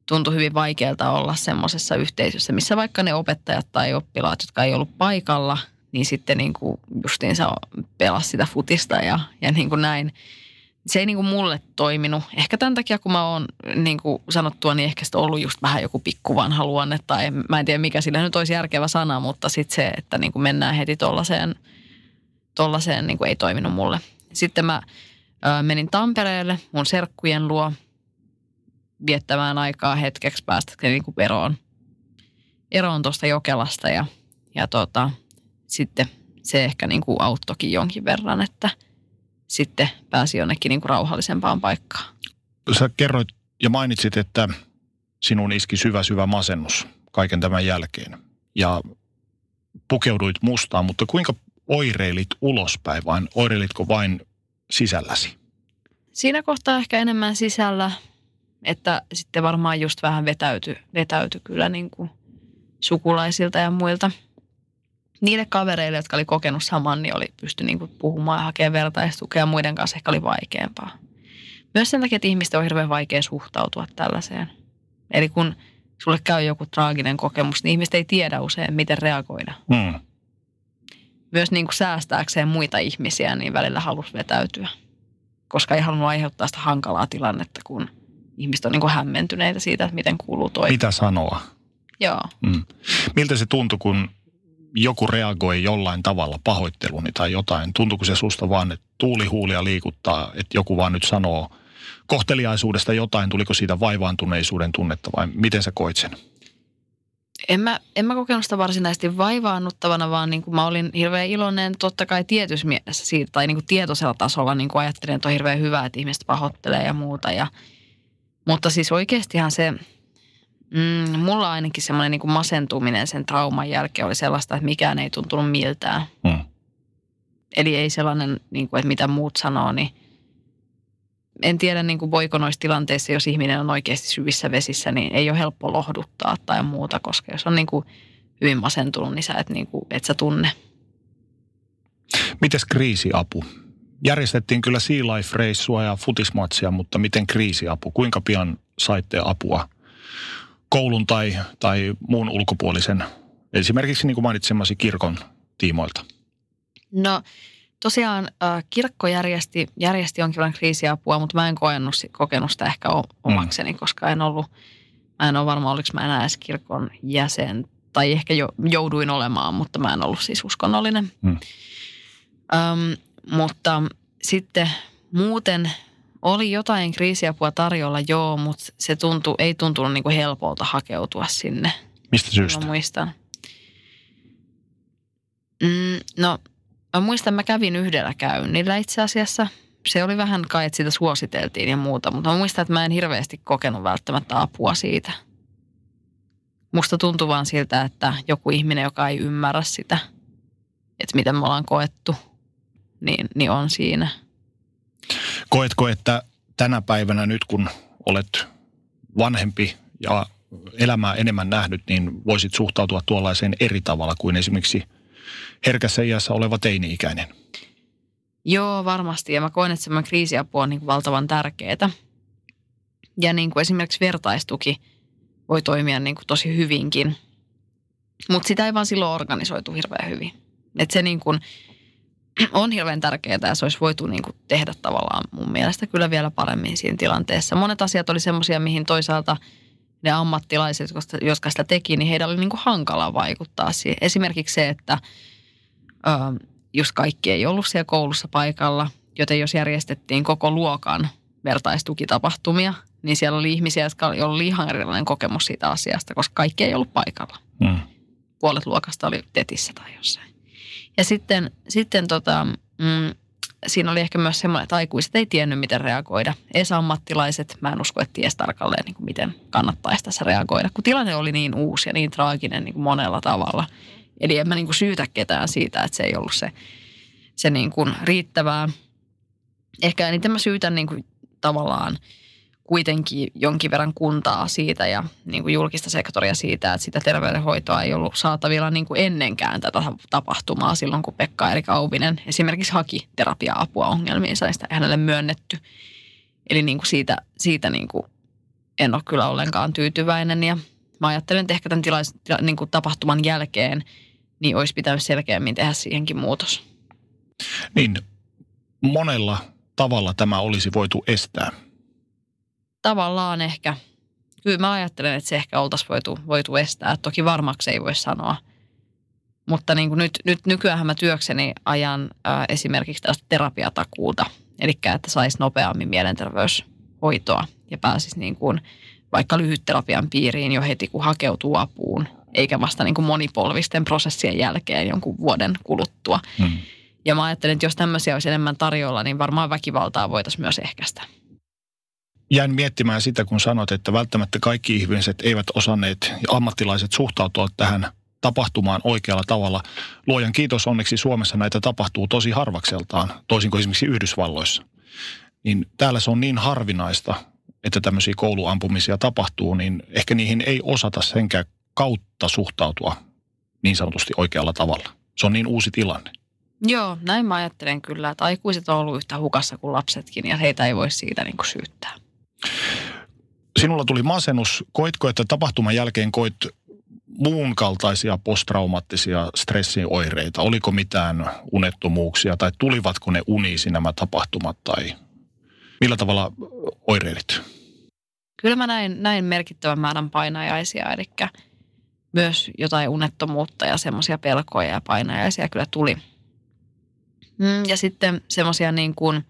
tuntui hyvin vaikealta olla semmoisessa yhteisössä, missä vaikka ne opettajat tai oppilaat, jotka ei ollut paikalla, niin sitten niin kuin justiinsa pelasi sitä futista ja, ja niin kuin näin. Se ei niin kuin mulle toiminut. Ehkä tämän takia, kun mä oon niin kuin sanottua, niin ehkä sitten ollut just vähän joku pikkuvanha luonne tai mä en tiedä mikä sillä nyt olisi järkevä sana, mutta sitten se, että niin kuin mennään heti tollaiseen, tollaiseen niin kuin ei toiminut mulle. Sitten mä ö, menin Tampereelle mun serkkujen luo viettämään aikaa hetkeksi päästäkseni niin kuin eroon, eroon tuosta Jokelasta ja, ja tota, sitten se ehkä niin kuin auttoikin jonkin verran, että sitten pääsi jonnekin niin kuin rauhallisempaan paikkaan. Sä kerroit ja mainitsit, että sinun iski syvä syvä masennus kaiken tämän jälkeen ja pukeuduit mustaan, mutta kuinka oireilit ulospäin vai oireilitko vain sisälläsi? Siinä kohtaa ehkä enemmän sisällä. Että sitten varmaan just vähän vetäytyi, vetäytyi kyllä niin kuin sukulaisilta ja muilta. Niille kavereille, jotka oli kokenut saman, niin oli pysty niin kuin puhumaan ja hakemaan vertaistukea. Muiden kanssa ehkä oli vaikeampaa. Myös sen takia, että ihmisten on hirveän vaikea suhtautua tällaiseen. Eli kun sulle käy joku traaginen kokemus, niin ihmiset ei tiedä usein, miten reagoida. Mm. Myös niin kuin säästääkseen muita ihmisiä, niin välillä halusi vetäytyä. Koska ei halunnut aiheuttaa sitä hankalaa tilannetta, kun ihmiset on niin kuin hämmentyneitä siitä, että miten kuuluu toi. Mitä sanoa? Joo. Mm. Miltä se tuntui, kun joku reagoi jollain tavalla pahoitteluni tai jotain? Tuntuuko se susta vaan, että tuulihuulia liikuttaa, että joku vaan nyt sanoo kohteliaisuudesta jotain? Tuliko siitä vaivaantuneisuuden tunnetta vai miten sä koit sen? En mä, en mä kokenut sitä varsinaisesti vaivaannuttavana, vaan niin kuin mä olin hirveän iloinen totta kai tietyssä mielessä siitä, tai niin kuin tietoisella tasolla niin kuin ajattelin, että on hirveän hyvä, että ihmiset pahoittelee ja muuta ja mutta siis oikeastihan se, mm, mulla ainakin semmoinen niin kuin masentuminen sen trauman jälkeen oli sellaista, että mikään ei tuntunut miltään. Mm. Eli ei sellainen, niin kuin, että mitä muut sanoo, niin en tiedä niin kuin voiko noissa tilanteissa, jos ihminen on oikeasti syvissä vesissä, niin ei ole helppo lohduttaa tai muuta, koska jos on niin kuin hyvin masentunut, niin sä et, niin kuin, et sä tunne. Mites kriisiapu? Järjestettiin kyllä Sea Life-reissua ja futismatsia, mutta miten kriisiapu? Kuinka pian saitte apua koulun tai, tai muun ulkopuolisen, esimerkiksi niin kuin mainitsemasi kirkon tiimoilta? No tosiaan kirkko järjesti, järjesti jonkinlainen kriisiapua, mutta mä en kokenut, kokenut sitä ehkä omakseni, mm. koska en ollut, mä en ole varma, oliko mä enää edes kirkon jäsen tai ehkä jo, jouduin olemaan, mutta mä en ollut siis uskonnollinen. Mm. Öm, Mutta sitten muuten oli jotain kriisiapua tarjolla, joo, mutta se tuntui, ei tuntunut niin kuin helpolta hakeutua sinne. Mistä syystä? Mä muistan. Mm, no, mä muistan, mä kävin yhdellä käynnillä itse asiassa. Se oli vähän kai, että siitä suositeltiin ja muuta, mutta mä muistan, että mä en hirveästi kokenut välttämättä apua siitä. Musta tuntui vaan siltä, että joku ihminen, joka ei ymmärrä sitä, että miten me ollaan koettu. Niin, niin on siinä. Koetko, että tänä päivänä nyt kun olet vanhempi ja elämää enemmän nähnyt, niin voisit suhtautua tuollaiseen eri tavalla kuin esimerkiksi herkässä iässä oleva teini-ikäinen. Joo, varmasti. Ja mä koen, että semmoinen kriisiapu on niin kuin valtavan tärkeää. Ja niin kuin esimerkiksi vertaistuki voi toimia niin kuin tosi hyvinkin. Mutta sitä ei vaan silloin organisoitu hirveän hyvin. Että se niin kuin on hirveän tärkeää ja se olisi voitu niin kuin tehdä tavallaan mun mielestä kyllä vielä paremmin siinä tilanteessa. Monet asiat oli semmoisia, mihin toisaalta ne ammattilaiset, jotka sitä teki, niin heidän oli niin kuin hankala vaikuttaa siihen. Esimerkiksi se, että ö, jos kaikki ei ollut siellä koulussa paikalla, joten jos järjestettiin koko luokan vertaistukitapahtumia, niin siellä oli ihmisiä, joilla oli ihan erilainen kokemus siitä asiasta, koska kaikki ei ollut paikalla. Mm. Puolet luokasta oli tetissä tai jossain. Ja sitten, sitten tota, mm, siinä oli ehkä myös semmoinen, että aikuiset ei tiennyt, miten reagoida. Ees-ammattilaiset, mä en usko, että ties tarkalleen, niin kuin miten kannattaisi tässä reagoida, kun tilanne oli niin uusi ja niin traaginen niin kuin monella tavalla. Eli en mä niin kuin syytä ketään siitä, että se ei ollut se, se niin kuin riittävää. Ehkä eniten mä syytän niin kuin tavallaan kuitenkin jonkin verran kuntaa siitä ja niin kuin julkista sektoria siitä, että sitä terveydenhoitoa ei ollut saatavilla niin kuin ennenkään tätä tapahtumaa silloin, kun Pekka-Eric Auvinen esimerkiksi haki terapia-apua ongelmiinsa ja sitä ei hänelle myönnetty. Eli niin kuin siitä, siitä niin kuin en ole kyllä ollenkaan tyytyväinen ja mä ajattelen, että ehkä tämän tilais, tila, niin kuin tapahtuman jälkeen niin olisi pitänyt selkeämmin tehdä siihenkin muutos. Niin monella tavalla tämä olisi voitu estää. Tavallaan ehkä. Kyllä mä ajattelen, että se ehkä oltaisiin voitu, voitu estää. Toki varmaksi ei voi sanoa. Mutta niin kuin nyt, nyt nykyäänhän mä työkseni ajan ää, esimerkiksi tästä terapiatakuuta. Eli että saisi nopeammin mielenterveyshoitoa ja pääsisi niin kuin vaikka lyhytterapian piiriin jo heti, kun hakeutuu apuun. Eikä vasta niin kuin monipolvisten prosessien jälkeen jonkun vuoden kuluttua. Mm. Ja mä ajattelen, että jos tämmöisiä olisi enemmän tarjolla, niin varmaan väkivaltaa voitaisiin myös ehkäistä. Jäin miettimään sitä, kun sanot, että välttämättä kaikki ihmiset eivät osanneet ja ammattilaiset suhtautua tähän tapahtumaan oikealla tavalla. Luojan kiitos, onneksi Suomessa näitä tapahtuu tosi harvakseltaan, toisin kuin esimerkiksi Yhdysvalloissa. Niin täällä se on niin harvinaista, että tämmöisiä kouluampumisia tapahtuu, niin ehkä niihin ei osata senkään kautta suhtautua niin sanotusti oikealla tavalla. Se on niin uusi tilanne. Joo, näin mä ajattelen kyllä, että aikuiset on ollut yhtä hukassa kuin lapsetkin ja heitä ei voi siitä niin kuin syyttää. Sinulla tuli masennus. Koitko, että tapahtuman jälkeen koit muun kaltaisia posttraumaattisia stressioireita? Oliko mitään unettomuuksia tai tulivatko ne uniisi nämä tapahtumat tai millä tavalla oireilit? Kyllä mä näin, näin merkittävän määrän painajaisia, eli myös jotain unettomuutta ja semmoisia pelkoja ja painajaisia kyllä tuli. Ja sitten semmoisia niin kuin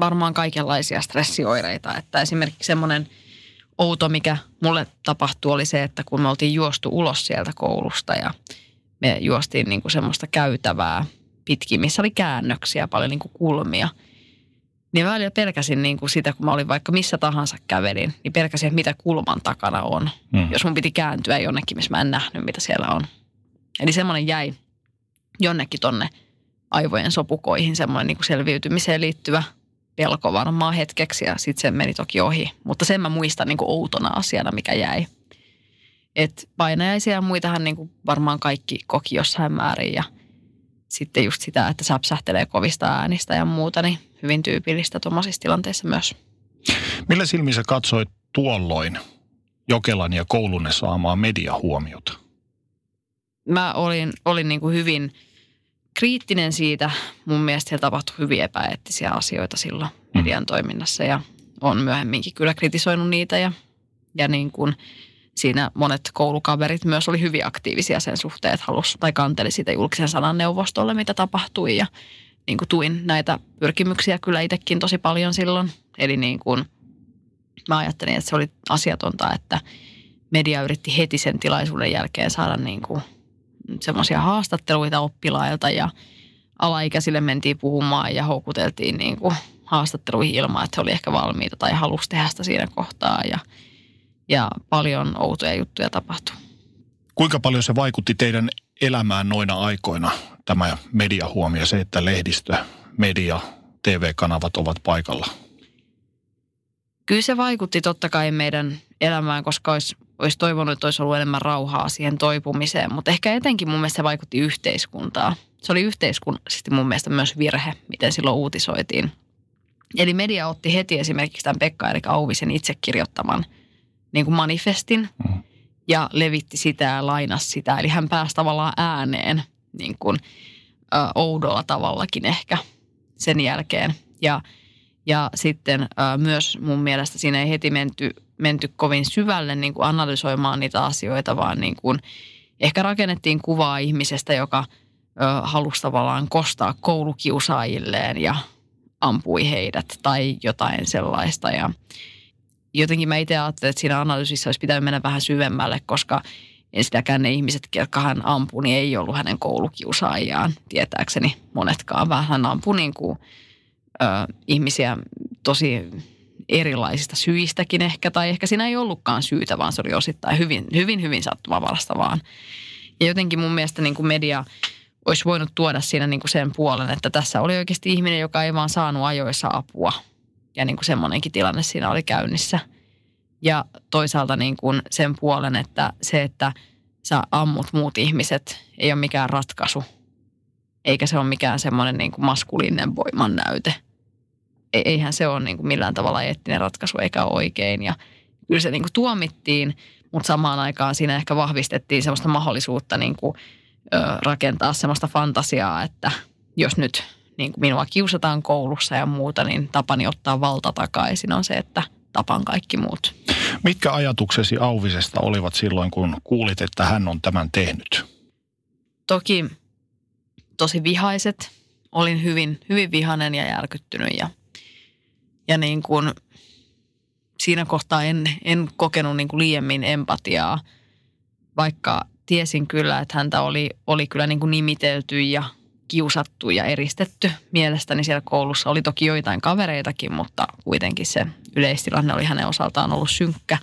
varmaan kaikenlaisia stressioireita, että esimerkiksi semmoinen outo, mikä mulle tapahtui, oli se, että kun me oltiin juostu ulos sieltä koulusta ja me juostiin niin kuin semmoista käytävää pitkin, missä oli käännöksiä, paljon niin kuin kulmia, niin mä välillä pelkäsin niin kuin sitä, kun mä olin vaikka missä tahansa kävelin, niin pelkäsin, että mitä kulman takana on, mm. jos mun piti kääntyä jonnekin, missä mä en nähnyt, mitä siellä on. Eli semmoinen jäi jonnekin tonne aivojen sopukoihin semmoinen niin kuin selviytymiseen liittyvä pelko varmaan hetkeksi ja sitten se meni toki ohi. Mutta sen mä muistan niin kuin outona asiana, mikä jäi. Et painajaisia ja muitahan niin kuin varmaan kaikki koki jossain määrin ja sitten just sitä, että säpsähtelee kovista äänistä ja muuta, niin hyvin tyypillistä tuommoisissa tilanteissa myös. Millä silmin sä katsoit tuolloin Jokelan ja koulunne saamaa mediahuomiota? Mä olin, olin niin kuin hyvin kriittinen siitä. Mun mielestä siellä tapahtui hyvin epäeettisiä asioita silloin median toiminnassa ja on myöhemminkin kyllä kritisoinut niitä ja, ja niin kuin siinä monet koulukaverit myös oli hyvin aktiivisia sen suhteen, että halusi tai kanteli siitä julkisen sanan neuvostolle, mitä tapahtui ja niin kuin tuin näitä pyrkimyksiä kyllä itsekin tosi paljon silloin. Eli niin kuin mä ajattelin, että se oli asiatonta, että media yritti heti sen tilaisuuden jälkeen saada niin kuin semmoisia haastatteluita oppilailta ja alaikäisille mentiin puhumaan ja houkuteltiin niin kuin haastatteluihin ilman, että he oli ehkä valmiita tai halusi tehdä sitä siinä kohtaa ja, ja paljon outoja juttuja tapahtui. Kuinka paljon se vaikutti teidän elämään noina aikoina, tämä mediahuomio, se, että lehdistö, media, T V-kanavat ovat paikalla? Kyllä se vaikutti totta kai meidän elämään, koska olisi, olisi toivonut, että olisi ollut enemmän rauhaa siihen toipumiseen. Mutta ehkä etenkin mun mielestä se vaikutti yhteiskuntaan. Se oli yhteiskunnallisesti mun mielestä myös virhe, miten silloin uutisoitiin. Eli media otti heti esimerkiksi tämän Pekka-Eric Auvisen itse kirjoittaman niin kuin manifestin mm. ja levitti sitä ja lainasi sitä. Eli hän pääsi tavallaan ääneen niin kuin, ö, oudolla tavallakin ehkä sen jälkeen. Ja, ja sitten ö, myös mun mielestä siinä ei heti menty, menty kovin syvälle niin kuin analysoimaan niitä asioita, vaan niin kuin, ehkä rakennettiin kuvaa ihmisestä, joka ö, halusi tavallaan kostaa koulukiusaajilleen ja ampui heidät tai jotain sellaista. Ja jotenkin mä itse ajattelin, että siinä analyysissä olisi pitänyt mennä vähän syvemmälle, koska ensinnäkään ne ihmiset, jotka hän ampui, niin ei ollut hänen koulukiusaajaan, tietääkseni monetkaan. Vähän hän ampui niin kuin, ö, ihmisiä tosi erilaisista syistäkin ehkä, tai ehkä siinä ei ollutkaan syytä, vaan se oli osittain hyvin, hyvin, hyvin sattumavarasta vaan. Ja jotenkin mun mielestä niin kuin media olisi voinut tuoda siinä niin kuin sen puolen, että tässä oli oikeasti ihminen, joka ei vaan saanut ajoissa apua. Ja niin kuin semmoinenkin tilanne siinä oli käynnissä. Ja toisaalta niin kuin sen puolen, että se, että sä ammut muut ihmiset, ei ole mikään ratkaisu. Eikä se ole mikään semmoinen niin kuin maskuliininen voiman näyte. Eihän se ole niin kuin millään tavalla eettinen ratkaisu eikä oikein. Ja kyllä se niin kuin tuomittiin, mutta samaan aikaan siinä ehkä vahvistettiin semmoista mahdollisuutta niin kuin rakentaa semmoista fantasiaa, että jos nyt niin kuin minua kiusataan koulussa ja muuta, niin tapani ottaa valta takaisin on se, että tapan kaikki muut. Mitkä ajatuksesi Auvisesta olivat silloin, kun kuulit, että hän on tämän tehnyt? Toki tosi vihaiset. Olin hyvin, hyvin vihainen ja järkyttynyt ja, ja niin kuin siinä kohtaa en, en kokenut niin kuin liiemmin empatiaa, vaikka tiesin kyllä, että häntä oli, oli kyllä niin kuin nimitelty ja kiusattu ja eristetty. Mielestäni siellä koulussa oli toki joitain kavereitakin, mutta kuitenkin se yleistilanne oli hänen osaltaan ollut synkkä.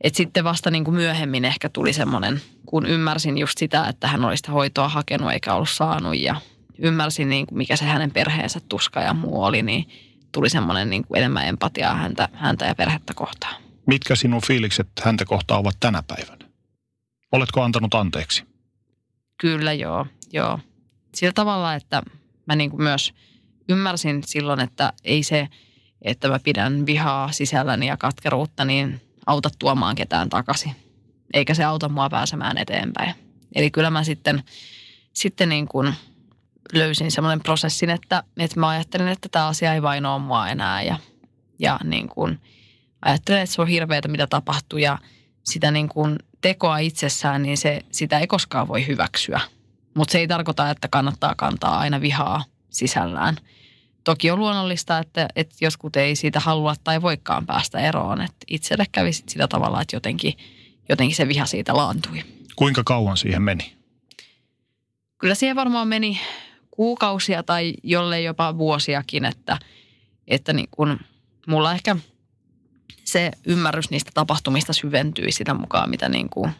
Et sitten vasta niin kuin myöhemmin ehkä tuli semmoinen, kun ymmärsin just sitä, että hän oli sitä hoitoa hakenut eikä ollut saanut. Ja ymmärsin, niin kuin mikä se hänen perheensä tuska ja muu oli, niin tuli semmoinen niin kuin enemmän empatiaa häntä, häntä ja perhettä kohtaan. Mitkä sinun fiilikset häntä kohtaan ovat tänä päivänä? Oletko antanut anteeksi? Kyllä, joo. joo. Sillä tavalla, että mä niin kuin myös ymmärsin silloin, että ei se, että mä pidän vihaa sisälläni ja katkeruutta, niin auta tuomaan ketään takaisin. Eikä se auta mua pääsemään eteenpäin. Eli kyllä mä sitten, sitten niin kuin löysin semmoinen prosessin, että, että mä ajattelin, että tämä asia ei vain ole mua enää. Ja, ja niin kuin ajattelin, että se on hirveätä, mitä tapahtuu ja sitä niin kuin tekoa itsessään, niin se, sitä ei koskaan voi hyväksyä. Mutta se ei tarkoita, että kannattaa kantaa aina vihaa sisällään. Toki on luonnollista, että, että joskus ei siitä halua tai voikaan päästä eroon. Et itselle kävi sit sillä tavalla, että jotenkin, jotenkin se viha siitä laantui. Kuinka kauan siihen meni? Kyllä siihen varmaan meni kuukausia tai jollei jopa vuosiakin, että, että niin kun mulla ehkä se ymmärrys niistä tapahtumista syventyi sitä mukaan, mitä niin kuin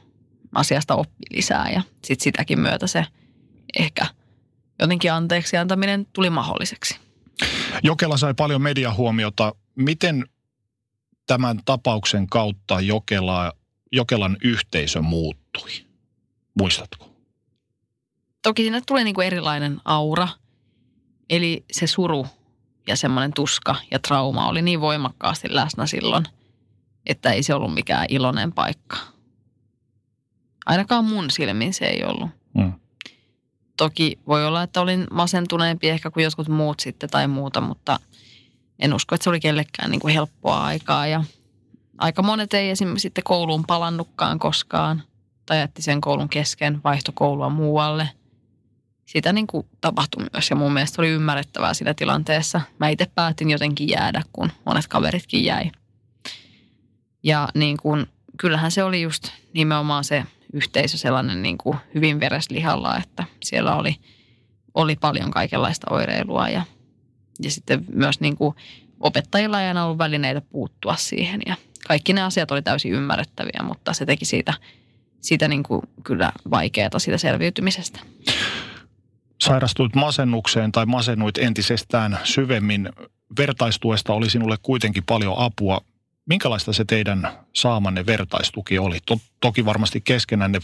asiasta oppi lisää ja sitten sitäkin myötä se ehkä jotenkin anteeksi antaminen tuli mahdolliseksi. Jokela sai paljon mediahuomiota. Miten tämän tapauksen kautta Jokela, Jokelan yhteisö muuttui? Muistatko? Toki siinä tuli niin kuin erilainen aura, eli se suru ja semmoinen tuska ja trauma oli niin voimakkaasti läsnä silloin, että ei se ollut mikään iloinen paikka. Ainakaan mun silmin se ei ollut. Mm. Toki voi olla, että olin masentuneempi ehkä kuin jotkut muut sitten tai muuta, mutta en usko, että se oli kellekään niin kuin helppoa aikaa. Ja aika monet ei esimerkiksi sitten kouluun palannutkaan koskaan tai jätti sen koulun kesken, vaihtoi koulua muualle. Sitä niin kuin tapahtui myös ja mun mielestä oli ymmärrettävää siinä tilanteessa. Mä itse päätin jotenkin jäädä, kun monet kaveritkin jäi. Ja niin kuin, kyllähän se oli just nimenomaan se yhteisö sellainen niin kuin hyvin vereslihalla, että siellä oli, oli paljon kaikenlaista oireilua. Ja, ja sitten myös niin kuin opettajilla ei aina ollut välineitä puuttua siihen. Ja kaikki ne asiat oli täysin ymmärrettäviä, mutta se teki siitä, siitä niin kuin kyllä vaikeata siitä selviytymisestä. Sairastuit masennukseen tai masennuit entisestään syvemmin. vertaistuesta oli sinulle kuitenkin paljon apua. Minkälaista se teidän saamanne vertaistuki oli? Toki varmasti keskenään ne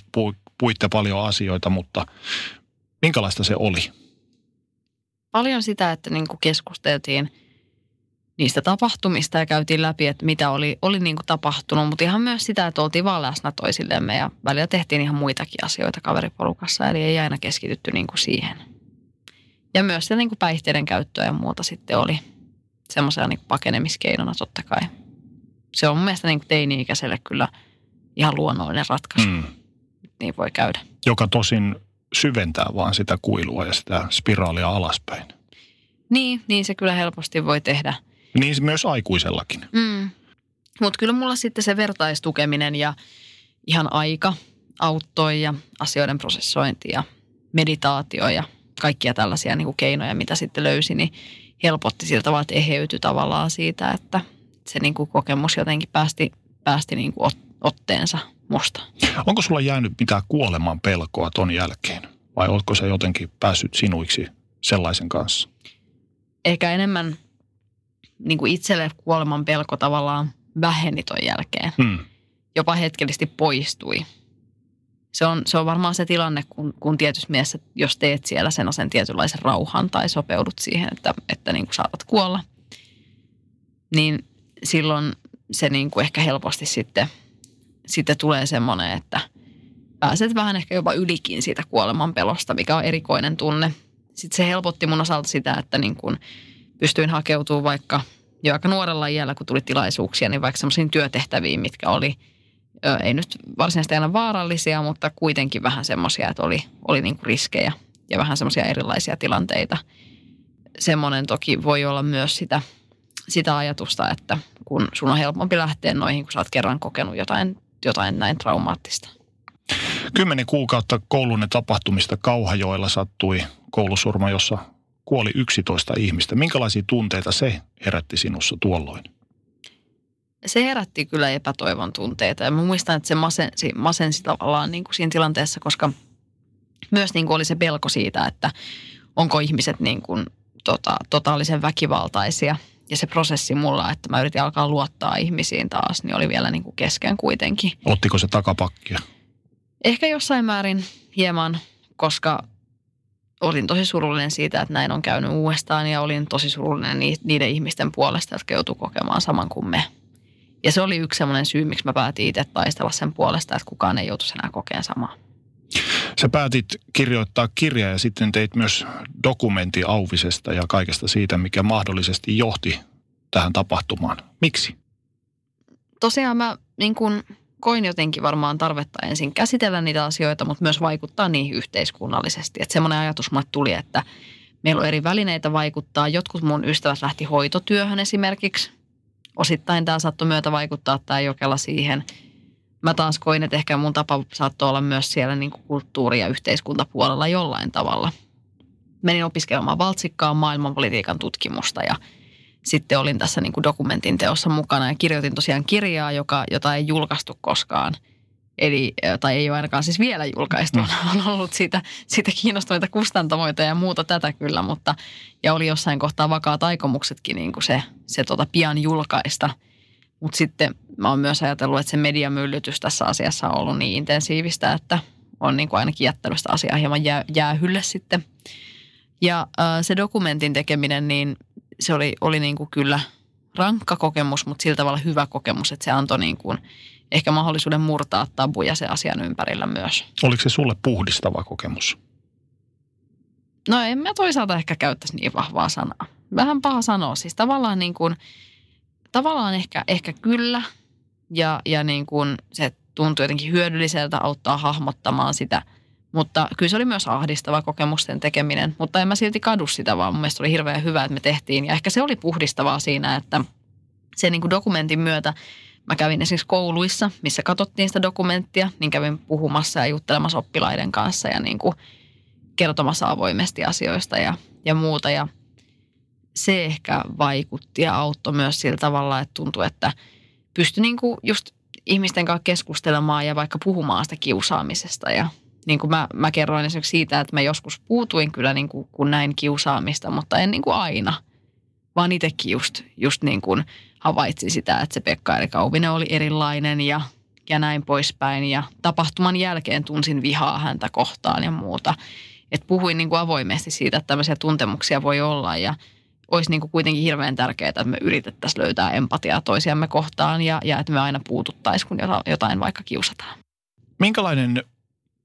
puitte paljon asioita, mutta minkälaista se oli? Paljon sitä, että niin kuin keskusteltiin niistä tapahtumista ja käytiin läpi, että mitä oli, oli niin kuin tapahtunut, mutta ihan myös sitä, että oltiin vaan läsnä toisillemme ja välillä tehtiin ihan muitakin asioita kaveriporukassa, eli ei aina keskitytty niin kuin siihen. Ja myös sitä niin kuin päihteiden käyttöä ja muuta sitten oli semmoisena niin kuin pakenemiskeinona totta kai. Se on mun mielestä niin kuin teini-ikäiselle kyllä ihan luonnollinen ratkaisu. Mm. Niin voi käydä. Joka tosin syventää vaan sitä kuilua ja sitä spiraalia alaspäin. Niin, niin se kyllä helposti voi tehdä. Niin myös aikuisellakin. Mm. Mutta kyllä mulla sitten se vertaistukeminen ja ihan aika auttoi ja asioiden prosessointi ja meditaatio ja kaikkia tällaisia niin kuin keinoja, mitä sitten löysi, niin helpotti siltä vaan, että eheytyi tavallaan siitä, että se niin kuin kokemus jotenkin päästi, päästi niin kuin otteensa musta. Onko sulla jäänyt mitään kuoleman pelkoa ton jälkeen? Vai oletko se jotenkin päässyt sinuiksi sellaisen kanssa? Ehkä enemmän niin kuin itselle kuoleman pelko tavallaan väheni ton jälkeen. Hmm. Jopa hetkellisesti poistui. Se on, se on varmaan se tilanne, kun, kun tietyssä mielessä, jos teet siellä sen, sen tietynlaisen rauhan tai sopeudut siihen, että, että niin kuin saatat kuolla, niin silloin se niin kuin ehkä helposti sitten, sitten tulee semmoinen, että pääset vähän ehkä jopa ylikin siitä kuoleman pelosta, mikä on erikoinen tunne. Sitten se helpotti mun osalta sitä, että niin kuin pystyin hakeutumaan vaikka jo aika nuorella iällä, kun tuli tilaisuuksia, niin vaikka semmoisiin työtehtäviin, mitkä oli ei nyt varsinaisesti aina vaarallisia, mutta kuitenkin vähän semmoisia, että oli, oli niin kuin riskejä ja vähän semmoisia erilaisia tilanteita. Semmoinen toki voi olla myös sitä, sitä ajatusta, että kun sun on helpompi lähteä noihin, kun sä oot kerran kokenut jotain, jotain näin traumaattista. Kymmenen kuukautta koulunne tapahtumista Kauhajoella sattui koulusurma, jossa kuoli yksitoista ihmistä. Minkälaisia tunteita se herätti sinussa tuolloin? Se herätti kyllä epätoivon tunteita ja mä muistan, että se masensi, masensi tavallaan niin kuin siinä tilanteessa, koska myös niin kuin oli se pelko siitä, että onko ihmiset niin kuin tota, totaalisen väkivaltaisia. Ja se prosessi mulla, että mä yritin alkaa luottaa ihmisiin taas, niin oli vielä niin kuin kesken kuitenkin. Ottiko se takapakkia? Ehkä jossain määrin hieman, koska olin tosi surullinen siitä, että näin on käynyt uudestaan ja olin tosi surullinen niiden ihmisten puolesta, jotka joutuu kokemaan saman kuin me. Ja se oli yksi sellainen syy, miksi mä päätin itse taistella sen puolesta, että kukaan ei joutuisi enää kokeen samaa. Sä päätit kirjoittaa kirjaa ja sitten teit myös dokumentti Auvisesta ja kaikesta siitä, mikä mahdollisesti johti tähän tapahtumaan. Miksi? Tosiaan mä niin kun koin jotenkin varmaan tarvetta ensin käsitellä niitä asioita, mutta myös vaikuttaa niihin yhteiskunnallisesti. Että semmoinen ajatus mulle tuli, että meillä on eri välineitä vaikuttaa. Jotkut mun ystävät lähti hoitotyöhön esimerkiksi. Osittain tämä saattoi myötä vaikuttaa tämä Jokela siihen. Mä taas koin, että ehkä mun tapa saattoi olla myös siellä niin kuin kulttuuri- ja yhteiskuntapuolella jollain tavalla. Menin opiskelemaan Valtsikkaan maailmanpolitiikan tutkimusta ja sitten olin tässä niin kuin dokumentin teossa mukana ja kirjoitin tosiaan kirjaa, joka, jota ei julkaistu koskaan. Eli, tai ei ole ainakaan siis vielä julkaistu. No. On ollut siitä, siitä kiinnostuneita kustantamoita ja muuta tätä kyllä, mutta ja oli jossain kohtaa vakaat aikomuksetkin niin kuin se, se tota pian julkaista. Mutta sitten mä oon myös ajatellut, että se mediamyllytys tässä asiassa on ollut niin intensiivistä, että on niin kuin ainakin jättänyt sitä asiaa hieman jää, jäähylle sitten. Ja äh, se dokumentin tekeminen, niin se oli, oli niin kuin kyllä rankka kokemus, mutta sillä tavalla hyvä kokemus, että se antoi niin kuin ehkä mahdollisuuden murtaa tabuja sen asian ympärillä myös. Oliko se sulle puhdistava kokemus? No en mä toisaalta ehkä käyttäisi niin vahvaa sanaa. Vähän paha sanoa. Siis tavallaan, niin kuin, tavallaan ehkä, ehkä kyllä. Ja, ja niin kuin se tuntui jotenkin hyödylliseltä auttaa hahmottamaan sitä. Mutta kyllä se oli myös ahdistava kokemusten tekeminen. Mutta en mä silti kadu sitä, vaan mun mielestä oli hirveän hyvä, että me tehtiin. Ja ehkä se oli puhdistavaa siinä, että se niin kuin dokumentin myötä mä kävin esimerkiksi kouluissa, missä katsottiin sitä dokumenttia, niin kävin puhumassa ja juttelemassa oppilaiden kanssa ja niin kuin kertomassa avoimesti asioista ja, ja muuta. Ja se ehkä vaikutti ja auttoi myös sillä tavalla, että tuntui, että pystyi niin kuin just ihmisten kanssa keskustelemaan ja vaikka puhumaan sitä kiusaamisesta. Ja niin kuin mä, mä kerroin esimerkiksi siitä, että mä joskus puutuin kyllä niin kuin, kun näin kiusaamista, mutta en niin kuin aina. vaan itsekin just, just niin kuin havaitsi sitä, että se Pekka-Eric Auvinen oli erilainen ja, ja näin poispäin. Ja tapahtuman jälkeen tunsin vihaa häntä kohtaan ja muuta. Et puhuin niin kuin avoimesti siitä, että tämmöisiä tuntemuksia voi olla ja olisi niin kuin kuitenkin hirveän tärkeää, että me yritettäisiin löytää empatiaa toisiamme kohtaan ja, ja että me aina puututtaisiin, kun jotain vaikka kiusataan. Minkälainen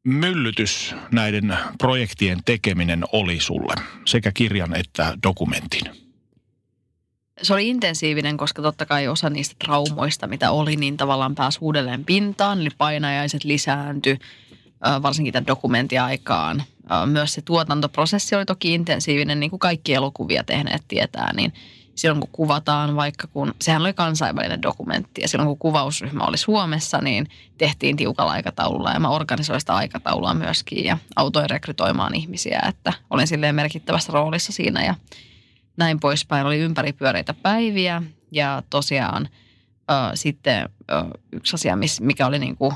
myllytys näiden projektien tekeminen oli sulle, sekä kirjan että dokumentin? Se oli intensiivinen, koska totta kai osa niistä traumoista, mitä oli, niin tavallaan pääsi uudelleen pintaan. Eli painajaiset lisääntyi, varsinkin tämän dokumentin aikaan. Myös se tuotantoprosessi oli toki intensiivinen, niin kuin kaikki elokuvia tehneet tietää, niin silloin kun kuvataan vaikka, kun sehän oli kansainvälinen dokumentti ja silloin kun kuvausryhmä oli Suomessa, niin tehtiin tiukalla aikataululla ja mä organisoin sitä aikataulua myöskin ja autoin rekrytoimaan ihmisiä, että olin silleen merkittävässä roolissa siinä ja näin poispäin. Oli ympäripyöreitä päiviä ja tosiaan äh, sitten äh, yksi asia, mikä oli niin kuin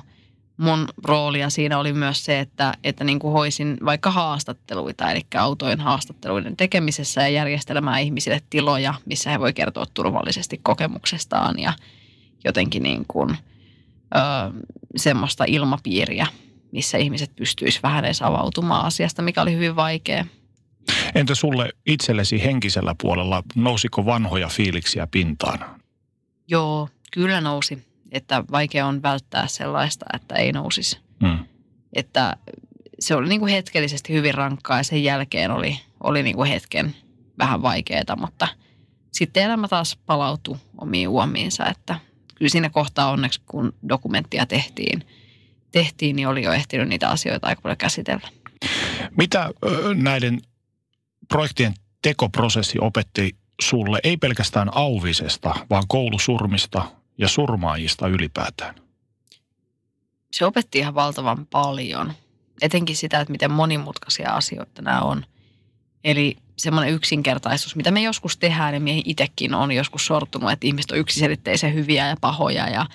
mun roolia siinä oli myös se, että, että niin kuin hoisin vaikka haastatteluita, eli autojen haastatteluiden tekemisessä ja järjestelemään ihmisille tiloja, missä he voi kertoa turvallisesti kokemuksestaan ja jotenkin niin kuin, ö, semmoista ilmapiiriä, missä ihmiset pystyisivät vähän edes avautumaan asiasta, mikä oli hyvin vaikea. Entä sulle itsellesi henkisellä puolella, nousiko vanhoja fiiliksiä pintaan? Joo, kyllä nousi. Että vaikea on välttää sellaista, että ei nousisi. Mm. Että se oli niin kuin hetkellisesti hyvin rankkaa ja sen jälkeen oli, oli niin kuin hetken vähän vaikeaa, mutta sitten elämä taas palautui omiin uomiinsa. Että kyllä siinä kohtaa onneksi, kun dokumenttia tehtiin, tehtiin niin oli jo ehtinyt niitä asioita aika paljon käsitellä. Mitä näiden projektien tekoprosessi opetti sulle, ei pelkästään Auvisesta, vaan koulusurmista ja surmaajista ylipäätään? Se opetti ihan valtavan paljon. Etenkin sitä, että miten monimutkaisia asioita nämä on. Eli semmoinen yksinkertaisuus, mitä me joskus tehdään ja meihin itsekin on joskus sortunut, että ihmiset on yksiselitteisen hyviä ja pahoja ja,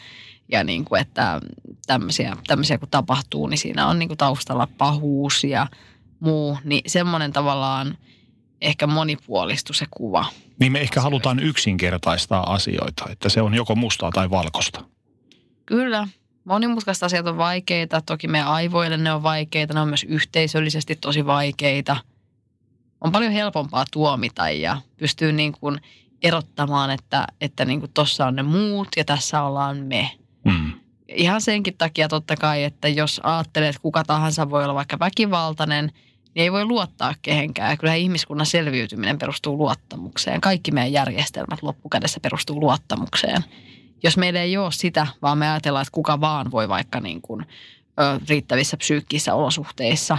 ja niin kuin, että tämmöisiä, tämmöisiä kun tapahtuu, niin siinä on niin kuin taustalla pahuus ja muu. Niin semmoinen tavallaan ehkä monipuolistui se kuva. Niin me ehkä halutaan yksinkertaistaa asioita, että se on joko mustaa tai valkoista. Kyllä. Monimutkaiset asiat on vaikeita. Toki meidän aivoille ne on vaikeita. Ne on myös yhteisöllisesti tosi vaikeita. On paljon helpompaa tuomita ja pystyy niin kuin erottamaan, että, että niin kuin tossa on ne muut ja tässä ollaan me. Mm. Ihan senkin takia totta kai, että jos ajattelee, että kuka tahansa voi olla vaikka väkivaltainen, niin ei voi luottaa kehenkään. Kyllä ihmiskunnan selviytyminen perustuu luottamukseen. Kaikki meidän järjestelmät loppukädessä perustuu luottamukseen. Jos meillä ei ole sitä, vaan me ajatellaan, että kuka vaan voi vaikka niin kuin, ö, riittävissä psyykkisissä olosuhteissa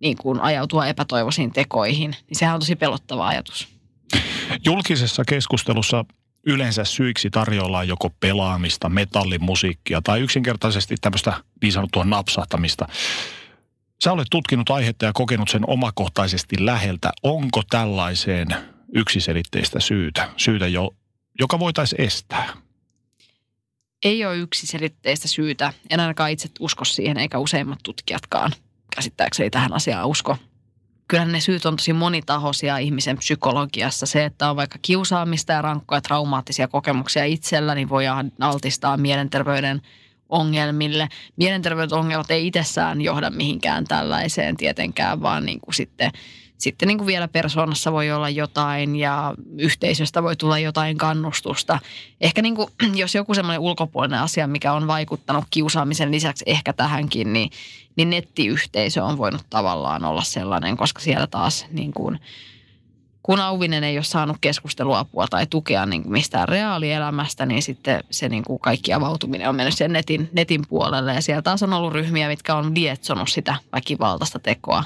niin kuin ajautua epätoivoisiin tekoihin, niin sehän on tosi pelottava ajatus. Julkisessa keskustelussa yleensä syiksi tarjoillaan joko pelaamista, metallimusiikkia tai yksinkertaisesti tämmöistä niin sanottua napsahtamista. Sä olet tutkinut aihetta ja kokenut sen omakohtaisesti läheltä. Onko tällaiseen yksiselitteistä syytä, syytä jo, joka voitaisiin estää? Ei ole yksiselitteistä syytä. En ainakaan itse usko siihen, eikä useimmat tutkijatkaan käsittääkseni tähän asiaan usko. Kyllähän ne syyt on tosi monitahoisia ihmisen psykologiassa. Se, että on vaikka kiusaamista ja rankkoja traumaattisia kokemuksia itsellä, niin voi altistaa mielenterveyden ongelmille. Mielenterveysongelmat ei itsessään johda mihinkään tällaiseen tietenkään, vaan niin kuin sitten, sitten niin kuin vielä persoonassa voi olla jotain ja yhteisöstä voi tulla jotain kannustusta. Ehkä niin kuin, jos joku semmoinen ulkopuolinen asia, mikä on vaikuttanut kiusaamisen lisäksi ehkä tähänkin, niin, niin nettiyhteisö on voinut tavallaan olla sellainen, koska siellä taas niin kuin, kun Auvinen ei ole saanut keskusteluapua tai tukea niin mistään reaalielämästä, niin sitten se niin kuin kaikki avautuminen on mennyt sen netin, netin puolelle. Ja siellä taas on ollut ryhmiä, mitkä on lietsonut sitä väkivaltaista tekoa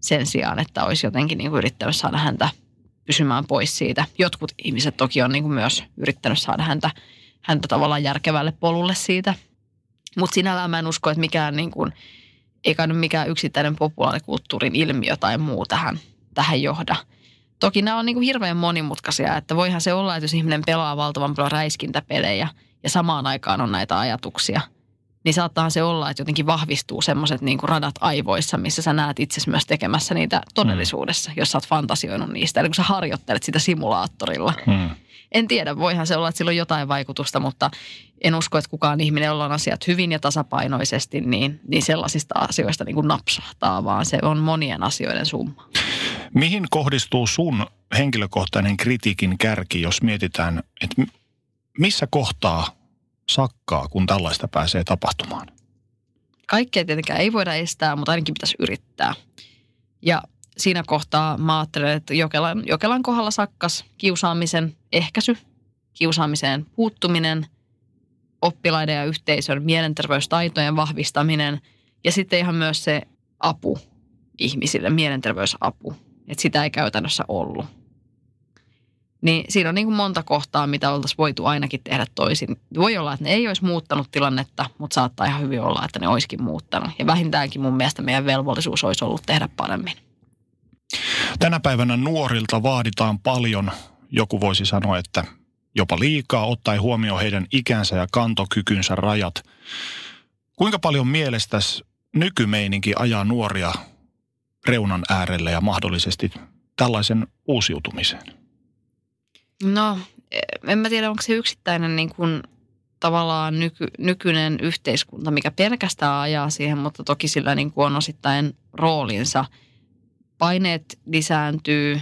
sen sijaan, että olisi jotenkin niin kuin yrittänyt saada häntä pysymään pois siitä. Jotkut ihmiset toki on niin kuin myös yrittänyt saada häntä, häntä tavallaan järkevälle polulle siitä. Mutta sinällään mä en usko, että mikään, niin kuin, eikä nyt mikään yksittäinen populaarikulttuurin ilmiö tai muu tähän, tähän johda. Toki nämä on niin kuin hirveän monimutkaisia, että voihan se olla, että jos ihminen pelaa valtavan paljon räiskintäpelejä ja samaan aikaan on näitä ajatuksia, niin saattaa se olla, että jotenkin vahvistuu semmoiset niin kuin radat aivoissa, missä sä näet itsesi myös tekemässä niitä todellisuudessa, mm. jos sä oot fantasioinut niistä, eli kun sä harjoittelet sitä simulaattorilla. Mm. En tiedä, voihan se olla, että sillä on jotain vaikutusta, mutta en usko, että kukaan ihminen, jolla on asiat hyvin ja tasapainoisesti, niin, niin sellaisista asioista niin kuin napsahtaa, vaan se on monien asioiden summa. Mihin kohdistuu sun henkilökohtainen kritiikin kärki, jos mietitään, että missä kohtaa sakkaa, kun tällaista pääsee tapahtumaan? Kaikkea tietenkään ei voida estää, mutta ainakin pitäisi yrittää. Ja siinä kohtaa mä ajattelen, että Jokelan, Jokelan kohdalla sakkas kiusaamisen ehkäisy, kiusaamiseen puuttuminen, oppilaiden ja yhteisön mielenterveystaitojen vahvistaminen ja sitten ihan myös se apu ihmisille, mielenterveysapu, että sitä ei käytännössä ollut. Niin siinä on niin kuin monta kohtaa, mitä oltaisiin voitu ainakin tehdä toisin. Voi olla, että ne ei olisi muuttanut tilannetta, mutta saattaa ihan hyvin olla, että ne olisikin muuttanut. Ja vähintäänkin mun mielestä meidän velvollisuus olisi ollut tehdä paremmin. Tänä päivänä nuorilta vaaditaan paljon, joku voisi sanoa, että jopa liikaa, ottaen huomioon heidän ikänsä ja kantokykynsä rajat. Kuinka paljon mielestäsi nykymeininki ajaa nuoria reunan äärelle ja mahdollisesti tällaisen uusiutumiseen? No, en mä tiedä, onko se yksittäinen niin kuin, tavallaan nyky, nykyinen yhteiskunta, mikä pelkästään ajaa siihen, mutta toki sillä niin kuin on osittain roolinsa. Paineet lisääntyy,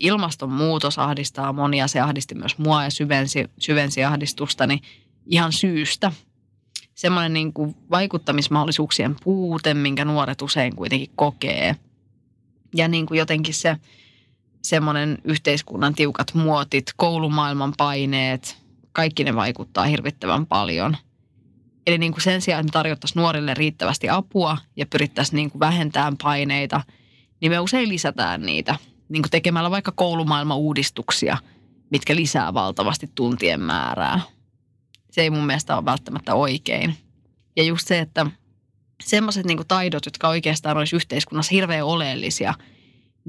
ilmastonmuutos ahdistaa monia, se ahdisti myös mua ja syvensi, syvensi ahdistustani ihan syystä. Semmoinen niin kuin vaikuttamismahdollisuuksien puute, minkä nuoret usein kuitenkin kokee. Ja niin kuin jotenkin se... Semmoinen yhteiskunnan tiukat muotit, koulumaailman paineet, kaikki ne vaikuttaa hirvittävän paljon. Eli niin kuin sen sijaan, että me tarjottaisiin nuorille riittävästi apua ja pyrittäisiin niin kuin vähentämään paineita, niin me usein lisätään niitä. Niin kuin tekemällä vaikka koulumaailman-uudistuksia, mitkä lisää valtavasti tuntien määrää. Se ei mun mielestä ole välttämättä oikein. Ja just se, että semmoiset niin kuin taidot, jotka oikeastaan olisi yhteiskunnassa hirveän oleellisia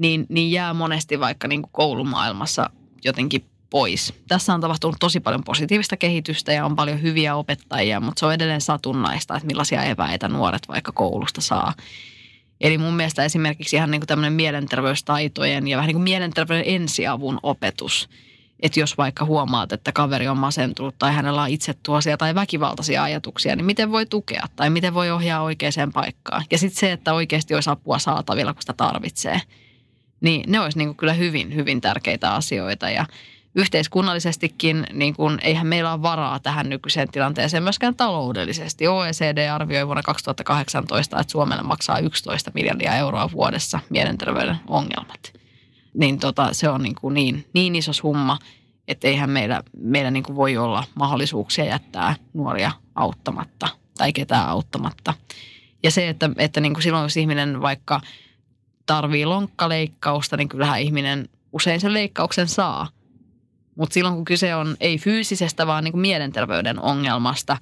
– Niin, niin jää monesti vaikka niin kuin koulumaailmassa jotenkin pois. Tässä on tapahtunut tosi paljon positiivista kehitystä ja on paljon hyviä opettajia, mutta se on edelleen satunnaista, että millaisia eväitä nuoret vaikka koulusta saa. Eli mun mielestä esimerkiksi ihan niin kuin tämmöinen mielenterveystaitojen ja vähän niin kuin mielenterveyden ensiavun opetus. Että jos vaikka huomaat, että kaveri on masentunut tai hänellä on itsetuhoisia tai väkivaltaisia ajatuksia, niin miten voi tukea tai miten voi ohjaa oikeaan paikkaan. Ja sitten se, että oikeasti olisi apua saatavilla, kun sitä tarvitsee. Niin ne olisi niin kuin kyllä hyvin, hyvin tärkeitä asioita ja yhteiskunnallisestikin niin kuin, eihän meillä ole varaa tähän nykyiseen tilanteeseen myöskään taloudellisesti. O E C D arvioi vuonna kaksituhattakahdeksantoista, että Suomelle maksaa yksitoista miljardia euroa vuodessa mielenterveyden ongelmat. Niin tota, se on niin, kuin niin, niin iso summa, että eihän meillä, meillä niin kuin voi olla mahdollisuuksia jättää nuoria auttamatta tai ketään auttamatta. Ja se, että, että niin kuin silloin jos ihminen vaikka... tarvii lonkkaleikkausta, niin kyllähän ihminen usein sen leikkauksen saa. Mutta silloin kun kyse on ei fyysisestä, vaan niin kuin mielenterveyden ongelmasta,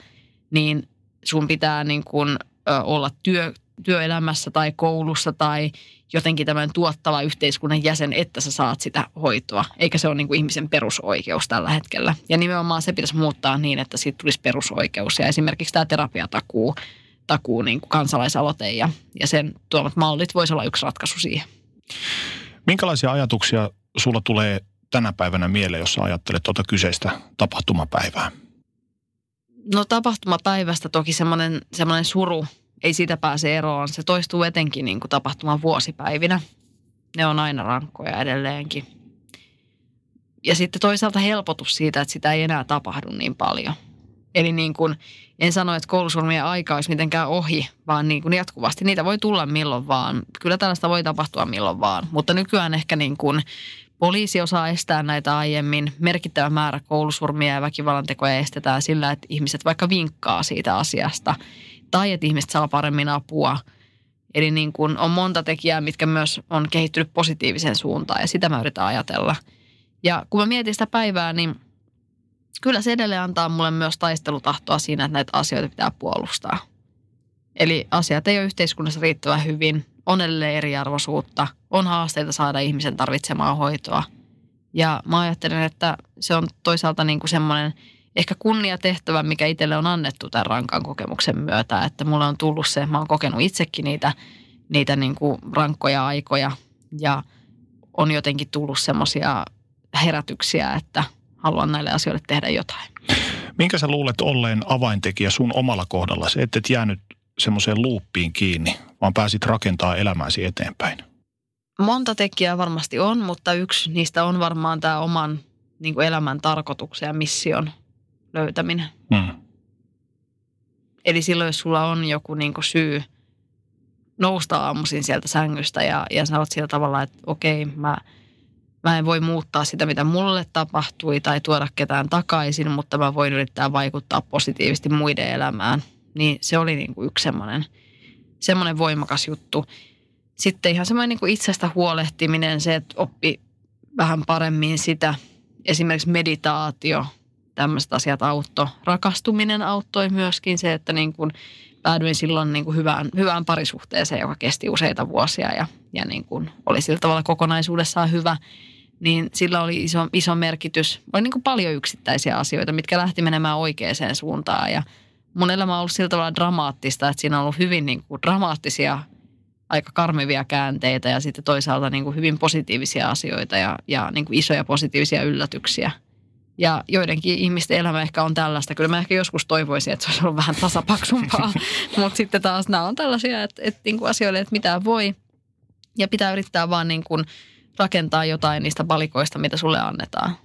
niin sun pitää niin kuin olla työ, työelämässä tai koulussa tai jotenkin tämän tuottava yhteiskunnan jäsen, että sä saat sitä hoitoa. Eikä se ole niin kuin ihmisen perusoikeus tällä hetkellä. Ja nimenomaan se pitäisi muuttaa niin, että siitä tulisi perusoikeus. Ja esimerkiksi tämä terapiatakuu. takuu niin kuin kansalaisaloite ja, ja sen tuomat mallit voisi olla yksi ratkaisu siihen. Minkälaisia ajatuksia sulla tulee tänä päivänä mieleen, jos ajattelet tuota kyseistä tapahtumapäivää? No tapahtumapäivästä toki semmoinen, semmoinen suru, ei siitä pääse eroon. Se toistuu etenkin niin kuin tapahtuman vuosipäivinä. Ne on aina rankkoja edelleenkin. Ja sitten toisaalta helpotus siitä, että sitä ei enää tapahdu niin paljon. Eli niin kuin, en sano, että koulusurmien aika olisi mitenkään ohi, vaan niin kuin jatkuvasti niitä voi tulla milloin vaan. Kyllä tällaista voi tapahtua milloin vaan, mutta nykyään ehkä niin kuin poliisi osaa estää näitä aiemmin. Merkittävä määrä koulusurmia ja väkivallantekoja estetään sillä, että ihmiset vaikka vinkkaa siitä asiasta tai että ihmiset saa paremmin apua. Eli niin kuin on monta tekijää, mitkä myös on kehittynyt positiiviseen suuntaan ja sitä mä yritän ajatella. Ja kun mä mietin sitä päivää, niin... Kyllä se edelleen antaa mulle myös taistelutahtoa siinä, että näitä asioita pitää puolustaa. Eli asiat ei ole yhteiskunnassa riittävän hyvin, on edelleen eriarvoisuutta, on haasteita saada ihmisen tarvitsemaa hoitoa. Ja mä ajattelen, että se on toisaalta niin kuin semmoinen ehkä kunniatehtävä, mikä itselle on annettu tämän rankan kokemuksen myötä, että mulle on tullut se, mä oon kokenut itsekin niitä, niitä niin kuin rankkoja aikoja ja on jotenkin tullut semmoisia herätyksiä, että haluan näille asioille tehdä jotain. Minkä sä luulet olleen avaintekijä sun omalla kohdallasi, että et jäänyt semmoiseen luuppiin kiinni, vaan pääsit rakentaa elämääsi eteenpäin? Monta tekijää varmasti on, mutta yksi niistä on varmaan tämä oman niin kuin elämän tarkoituksen ja mission löytäminen. Hmm. Eli silloin, jos sulla on joku niin kuin syy nousta aamuisin sieltä sängystä ja, ja sä oot sillä tavalla, että okei, mä, mä en voi muuttaa sitä, mitä mulle tapahtui tai tuoda ketään takaisin, mutta mä voin yrittää vaikuttaa positiivisesti muiden elämään. Niin se oli niin kuin yksi semmoinen, semmoinen voimakas juttu. Sitten ihan semmoinen niin kuin itsestä huolehtiminen, se, että oppi vähän paremmin sitä. Esimerkiksi meditaatio, tämmöiset asiat auttoi. Rakastuminen auttoi myöskin se, että niin kuin päädyin silloin niin kuin hyvään, hyvään parisuhteeseen, joka kesti useita vuosia ja, ja niin kuin oli sillä tavalla kokonaisuudessaan hyvä. Niin sillä oli iso, iso merkitys. Oli niin kuin paljon yksittäisiä asioita, mitkä lähti menemään oikeaan suuntaan. Ja mun elämä on ollut sillä tavalla dramaattista, että siinä on ollut hyvin niin kuin dramaattisia, aika karmivia käänteitä ja sitten toisaalta niin kuin hyvin positiivisia asioita ja, ja niin kuin isoja positiivisia yllätyksiä. Ja joidenkin ihmisten elämä ehkä on tällaista. Kyllä mä ehkä joskus toivoisin, että se olisi ollut vähän tasapaksumpaa, mutta sitten taas nämä on tällaisia, että, että niin kuin asioille, että mitä voi ja pitää yrittää vaan niin kuin rakentaa jotain niistä valikoista, mitä sulle annetaan.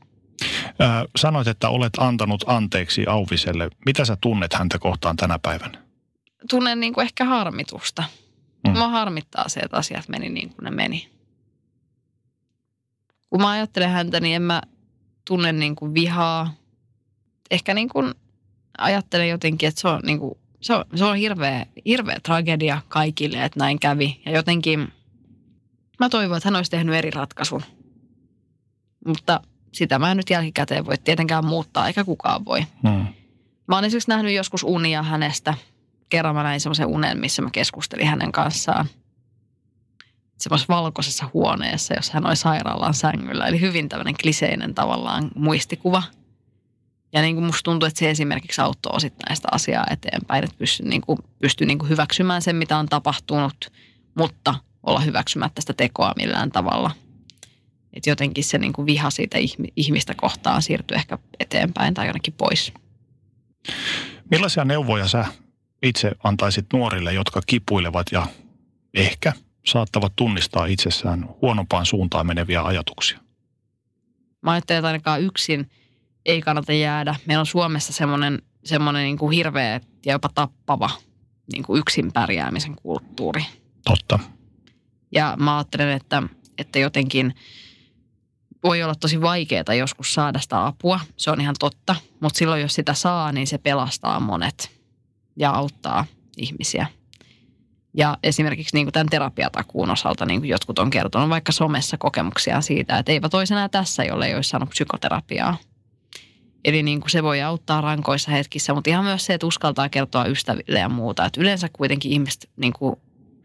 Äh, sanoit, että olet antanut anteeksi Auviselle. Mitä sä tunnet häntä kohtaan tänä päivänä? Tunnen niin kuin ehkä harmitusta. Mm. Mua harmittaa se, että asiat meni niin kuin ne meni. Kun mä ajattelen häntä, niin en mä tunne niin kuin vihaa. Ehkä niin kuin ajattelen jotenkin, että se on, niin kuin, se on, se on hirveä, hirveä tragedia kaikille, että näin kävi. Ja jotenkin mä toivon, että hän olisi tehnyt eri ratkaisun. Mutta sitä mä en nyt jälkikäteen voi tietenkään muuttaa, eikä kukaan voi. Mm. Mä oon esimerkiksi nähnyt joskus unia hänestä. Kerran mä näin semmoisen unen, missä mä keskustelin hänen kanssaan semmoisessa valkoisessa huoneessa, jossa hän oli sairaalan sängyllä. Eli hyvin tämmöinen kliseinen tavallaan muistikuva. Ja niin kuin musta tuntuu, että se esimerkiksi auttoi osittain sitä asiaa eteenpäin, että pystyy niin kuin, pystyy niin kuin hyväksymään sen, mitä on tapahtunut, mutta olla hyväksymättä sitä tekoa millään tavalla. Että jotenkin se niin kuin viha siitä ihmistä kohtaan siirtyy ehkä eteenpäin tai jonnekin pois. Millaisia neuvoja sä itse antaisit nuorille, jotka kipuilevat ja ehkä saattavat tunnistaa itsessään huonompaan suuntaan meneviä ajatuksia? Mä ajattelen, että ainakaan yksin ei kannata jäädä. Meillä on Suomessa semmoinen, semmoinen niin kuin hirveä ja jopa tappava niin kuin yksin pärjäämisen kulttuuri. Totta. Ja mä ajattelen, että, että jotenkin voi olla tosi vaikeaa joskus saada sitä apua. Se on ihan totta, mutta silloin jos sitä saa, niin se pelastaa monet ja auttaa ihmisiä. Ja esimerkiksi niin kuin tämän terapiatakuun osalta niin kuin jotkut on kertonut vaikka somessa kokemuksia siitä, että eipä toisenaan tässä, jolle ei olisi saanut psykoterapiaa. Eli niin kuin se voi auttaa rankoissa hetkissä, mutta ihan myös se, että uskaltaa kertoa ystäville ja muuta. Että yleensä kuitenkin ihmiset niin kuin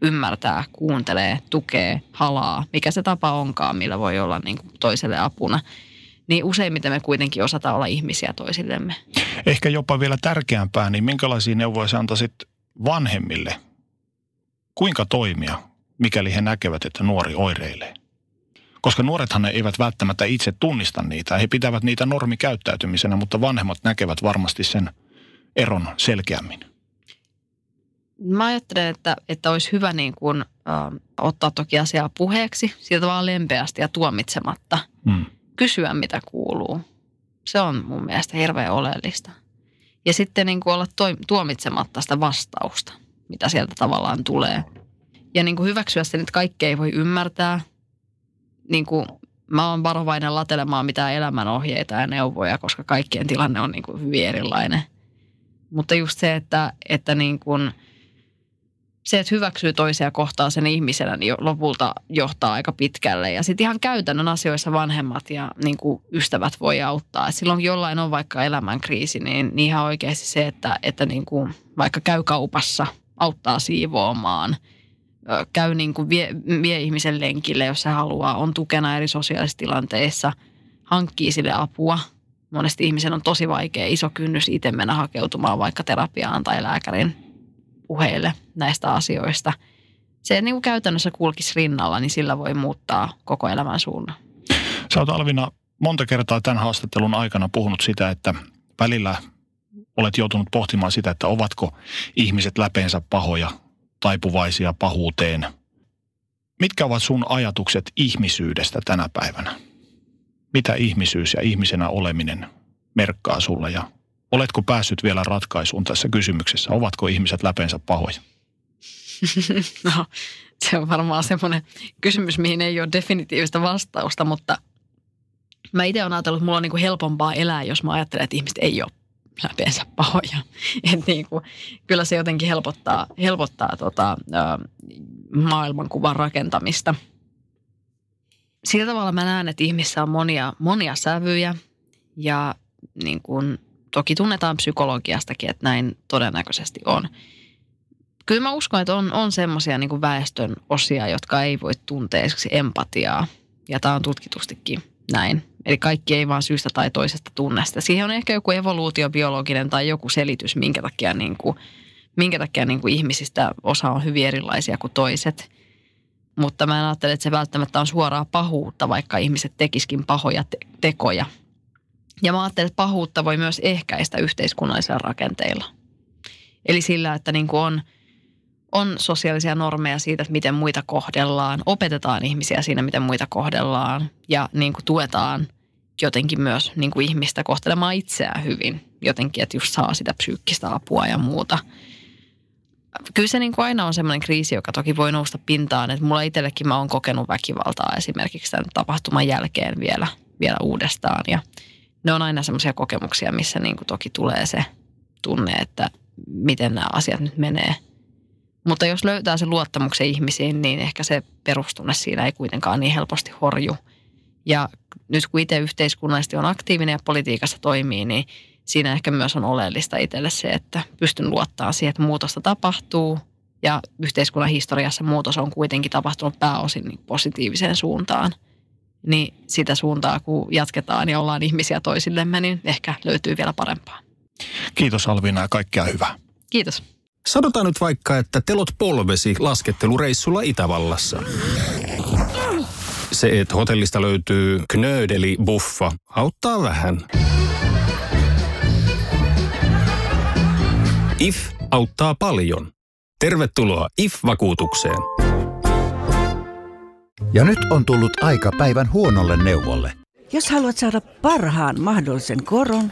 ymmärtää, kuuntelee, tukee, halaa, mikä se tapa onkaan, millä voi olla niin kuin toiselle apuna. Niin useimmiten me kuitenkin osataan olla ihmisiä toisillemme. Ehkä jopa vielä tärkeämpää, niin minkälaisia neuvoja sä antaisit vanhemmille? Kuinka toimia, mikäli he näkevät, että nuori oireilee? Koska nuorethan eivät välttämättä itse tunnista niitä. He pitävät niitä normikäyttäytymisenä, mutta vanhemmat näkevät varmasti sen eron selkeämmin. Mä ajattelen, että, että olisi hyvä niin kun, äh, ottaa toki asiaa puheeksi, siltä vaan lempeästi ja tuomitsematta. Hmm. Kysyä, mitä kuuluu. Se on mun mielestä hirveän oleellista. Ja sitten niin kuin olla tuomitsematta sitä vastausta, mitä sieltä tavallaan tulee. Ja niin kuin hyväksyä sen, että kaikkea ei voi ymmärtää. Niin kuin mä oon varovainen latelemaan mitään elämänohjeita ja neuvoja, koska kaikkien tilanne on niin kuin hyvin erilainen. Mutta just se, että, että niin kuin se, että hyväksyy toisia kohtaan sen ihmisenä, niin lopulta johtaa aika pitkälle. Ja sitten ihan käytännön asioissa vanhemmat ja niin kuin ystävät voi auttaa. Et silloin jollain on vaikka elämänkriisi, niin, niin ihan oikeasti se, että, että niin kuin vaikka käy kaupassa, auttaa siivoamaan, käy niin kuin vie, vie ihmisen lenkille, jos se haluaa, on tukena eri sosiaalisissa tilanteissa, hankkii sille apua. monesti ihmisen on tosi vaikea, iso kynnys itse mennä hakeutumaan vaikka terapiaan tai lääkärin puheille näistä asioista. Se niin kuin käytännössä kulkisi rinnalla, niin sillä voi muuttaa koko elämän suunnan. Sä oot, Alvina, monta kertaa tämän haastattelun aikana puhunut sitä, että välillä olet joutunut pohtimaan sitä, että ovatko ihmiset läpeensä pahoja, taipuvaisia pahuuteen. Mitkä ovat sun ajatukset ihmisyydestä tänä päivänä? Mitä ihmisyys ja ihmisenä oleminen merkkaa sulle ja oletko päässyt vielä ratkaisuun tässä kysymyksessä? Ovatko ihmiset läpeensä pahoja? No, se on varmaan semmoinen kysymys, mihin ei ole definitiivistä vastausta, mutta mä itse olen ajatellut, että mulla on niin kuin helpompaa elää, jos mä ajattelen, että ihmiset ei ole läpeensä pahoja. Et niin kuin, kyllä se jotenkin helpottaa, helpottaa tota, maailmankuvan rakentamista. Sillä tavalla mä näen, että ihmissä on monia, monia sävyjä ja niin kuin, toki tunnetaan psykologiastakin, että näin todennäköisesti on. Kyllä mä uskon, että on, on semmoisia niin kuin väestön osia, jotka ei voi tuntea esimerkiksi empatiaa ja tämä on tutkitustikin näin. Eli kaikki ei vaan syystä tai toisesta tunnesta. Siihen on ehkä joku evoluutiobiologinen tai joku selitys, minkä takia, niin kuin, minkä takia niin kuin ihmisistä osa on hyvin erilaisia kuin toiset. Mutta mä en ajattele, että se välttämättä on suoraa pahuutta, vaikka ihmiset tekisikin pahoja te- tekoja. Ja mä ajattelen, että pahuutta voi myös ehkäistä yhteiskunnallisilla rakenteilla. Eli sillä, että niin kuin on, on sosiaalisia normeja siitä, että miten muita kohdellaan. Opetetaan ihmisiä siinä, miten muita kohdellaan. Ja niin kuin tuetaan jotenkin myös niin kuin ihmistä kohtelemaan itseään hyvin. Jotenkin, että just saa sitä psyykkistä apua ja muuta. Kyllä se niin kuin aina on semmoinen kriisi, joka toki voi nousta pintaan. Että mulla itsellekin mä oon kokenut väkivaltaa esimerkiksi tämän tapahtuman jälkeen vielä, vielä uudestaan. Ja ne on aina semmoisia kokemuksia, missä niin kuin toki tulee se tunne, että miten nämä asiat nyt menee. Mutta jos löytää sen luottamuksen ihmisiin, niin ehkä se perustunne siinä ei kuitenkaan niin helposti horju. Ja nyt kun itse yhteiskunnallisesti on aktiivinen ja politiikassa toimii, niin siinä ehkä myös on oleellista itselle se, että pystyn luottamaan siihen, että muutosta tapahtuu. Ja yhteiskunnan historiassa muutos on kuitenkin tapahtunut pääosin positiiviseen suuntaan. Niin sitä suuntaa, kun jatketaan ja ollaan ihmisiä toisillemme, niin ehkä löytyy vielä parempaa. Kiitos, Alvina, ja kaikkea hyvää. Kiitos. Sanotaan nyt vaikka, että telot polvesi laskettelureissulla Itävallassa. Se, että hotellista löytyy knöödelibuffa, auttaa vähän. I F auttaa paljon. Tervetuloa I F-vakuutukseen. Ja nyt on tullut aika päivän huonolle neuvolle. Jos haluat saada parhaan mahdollisen koron,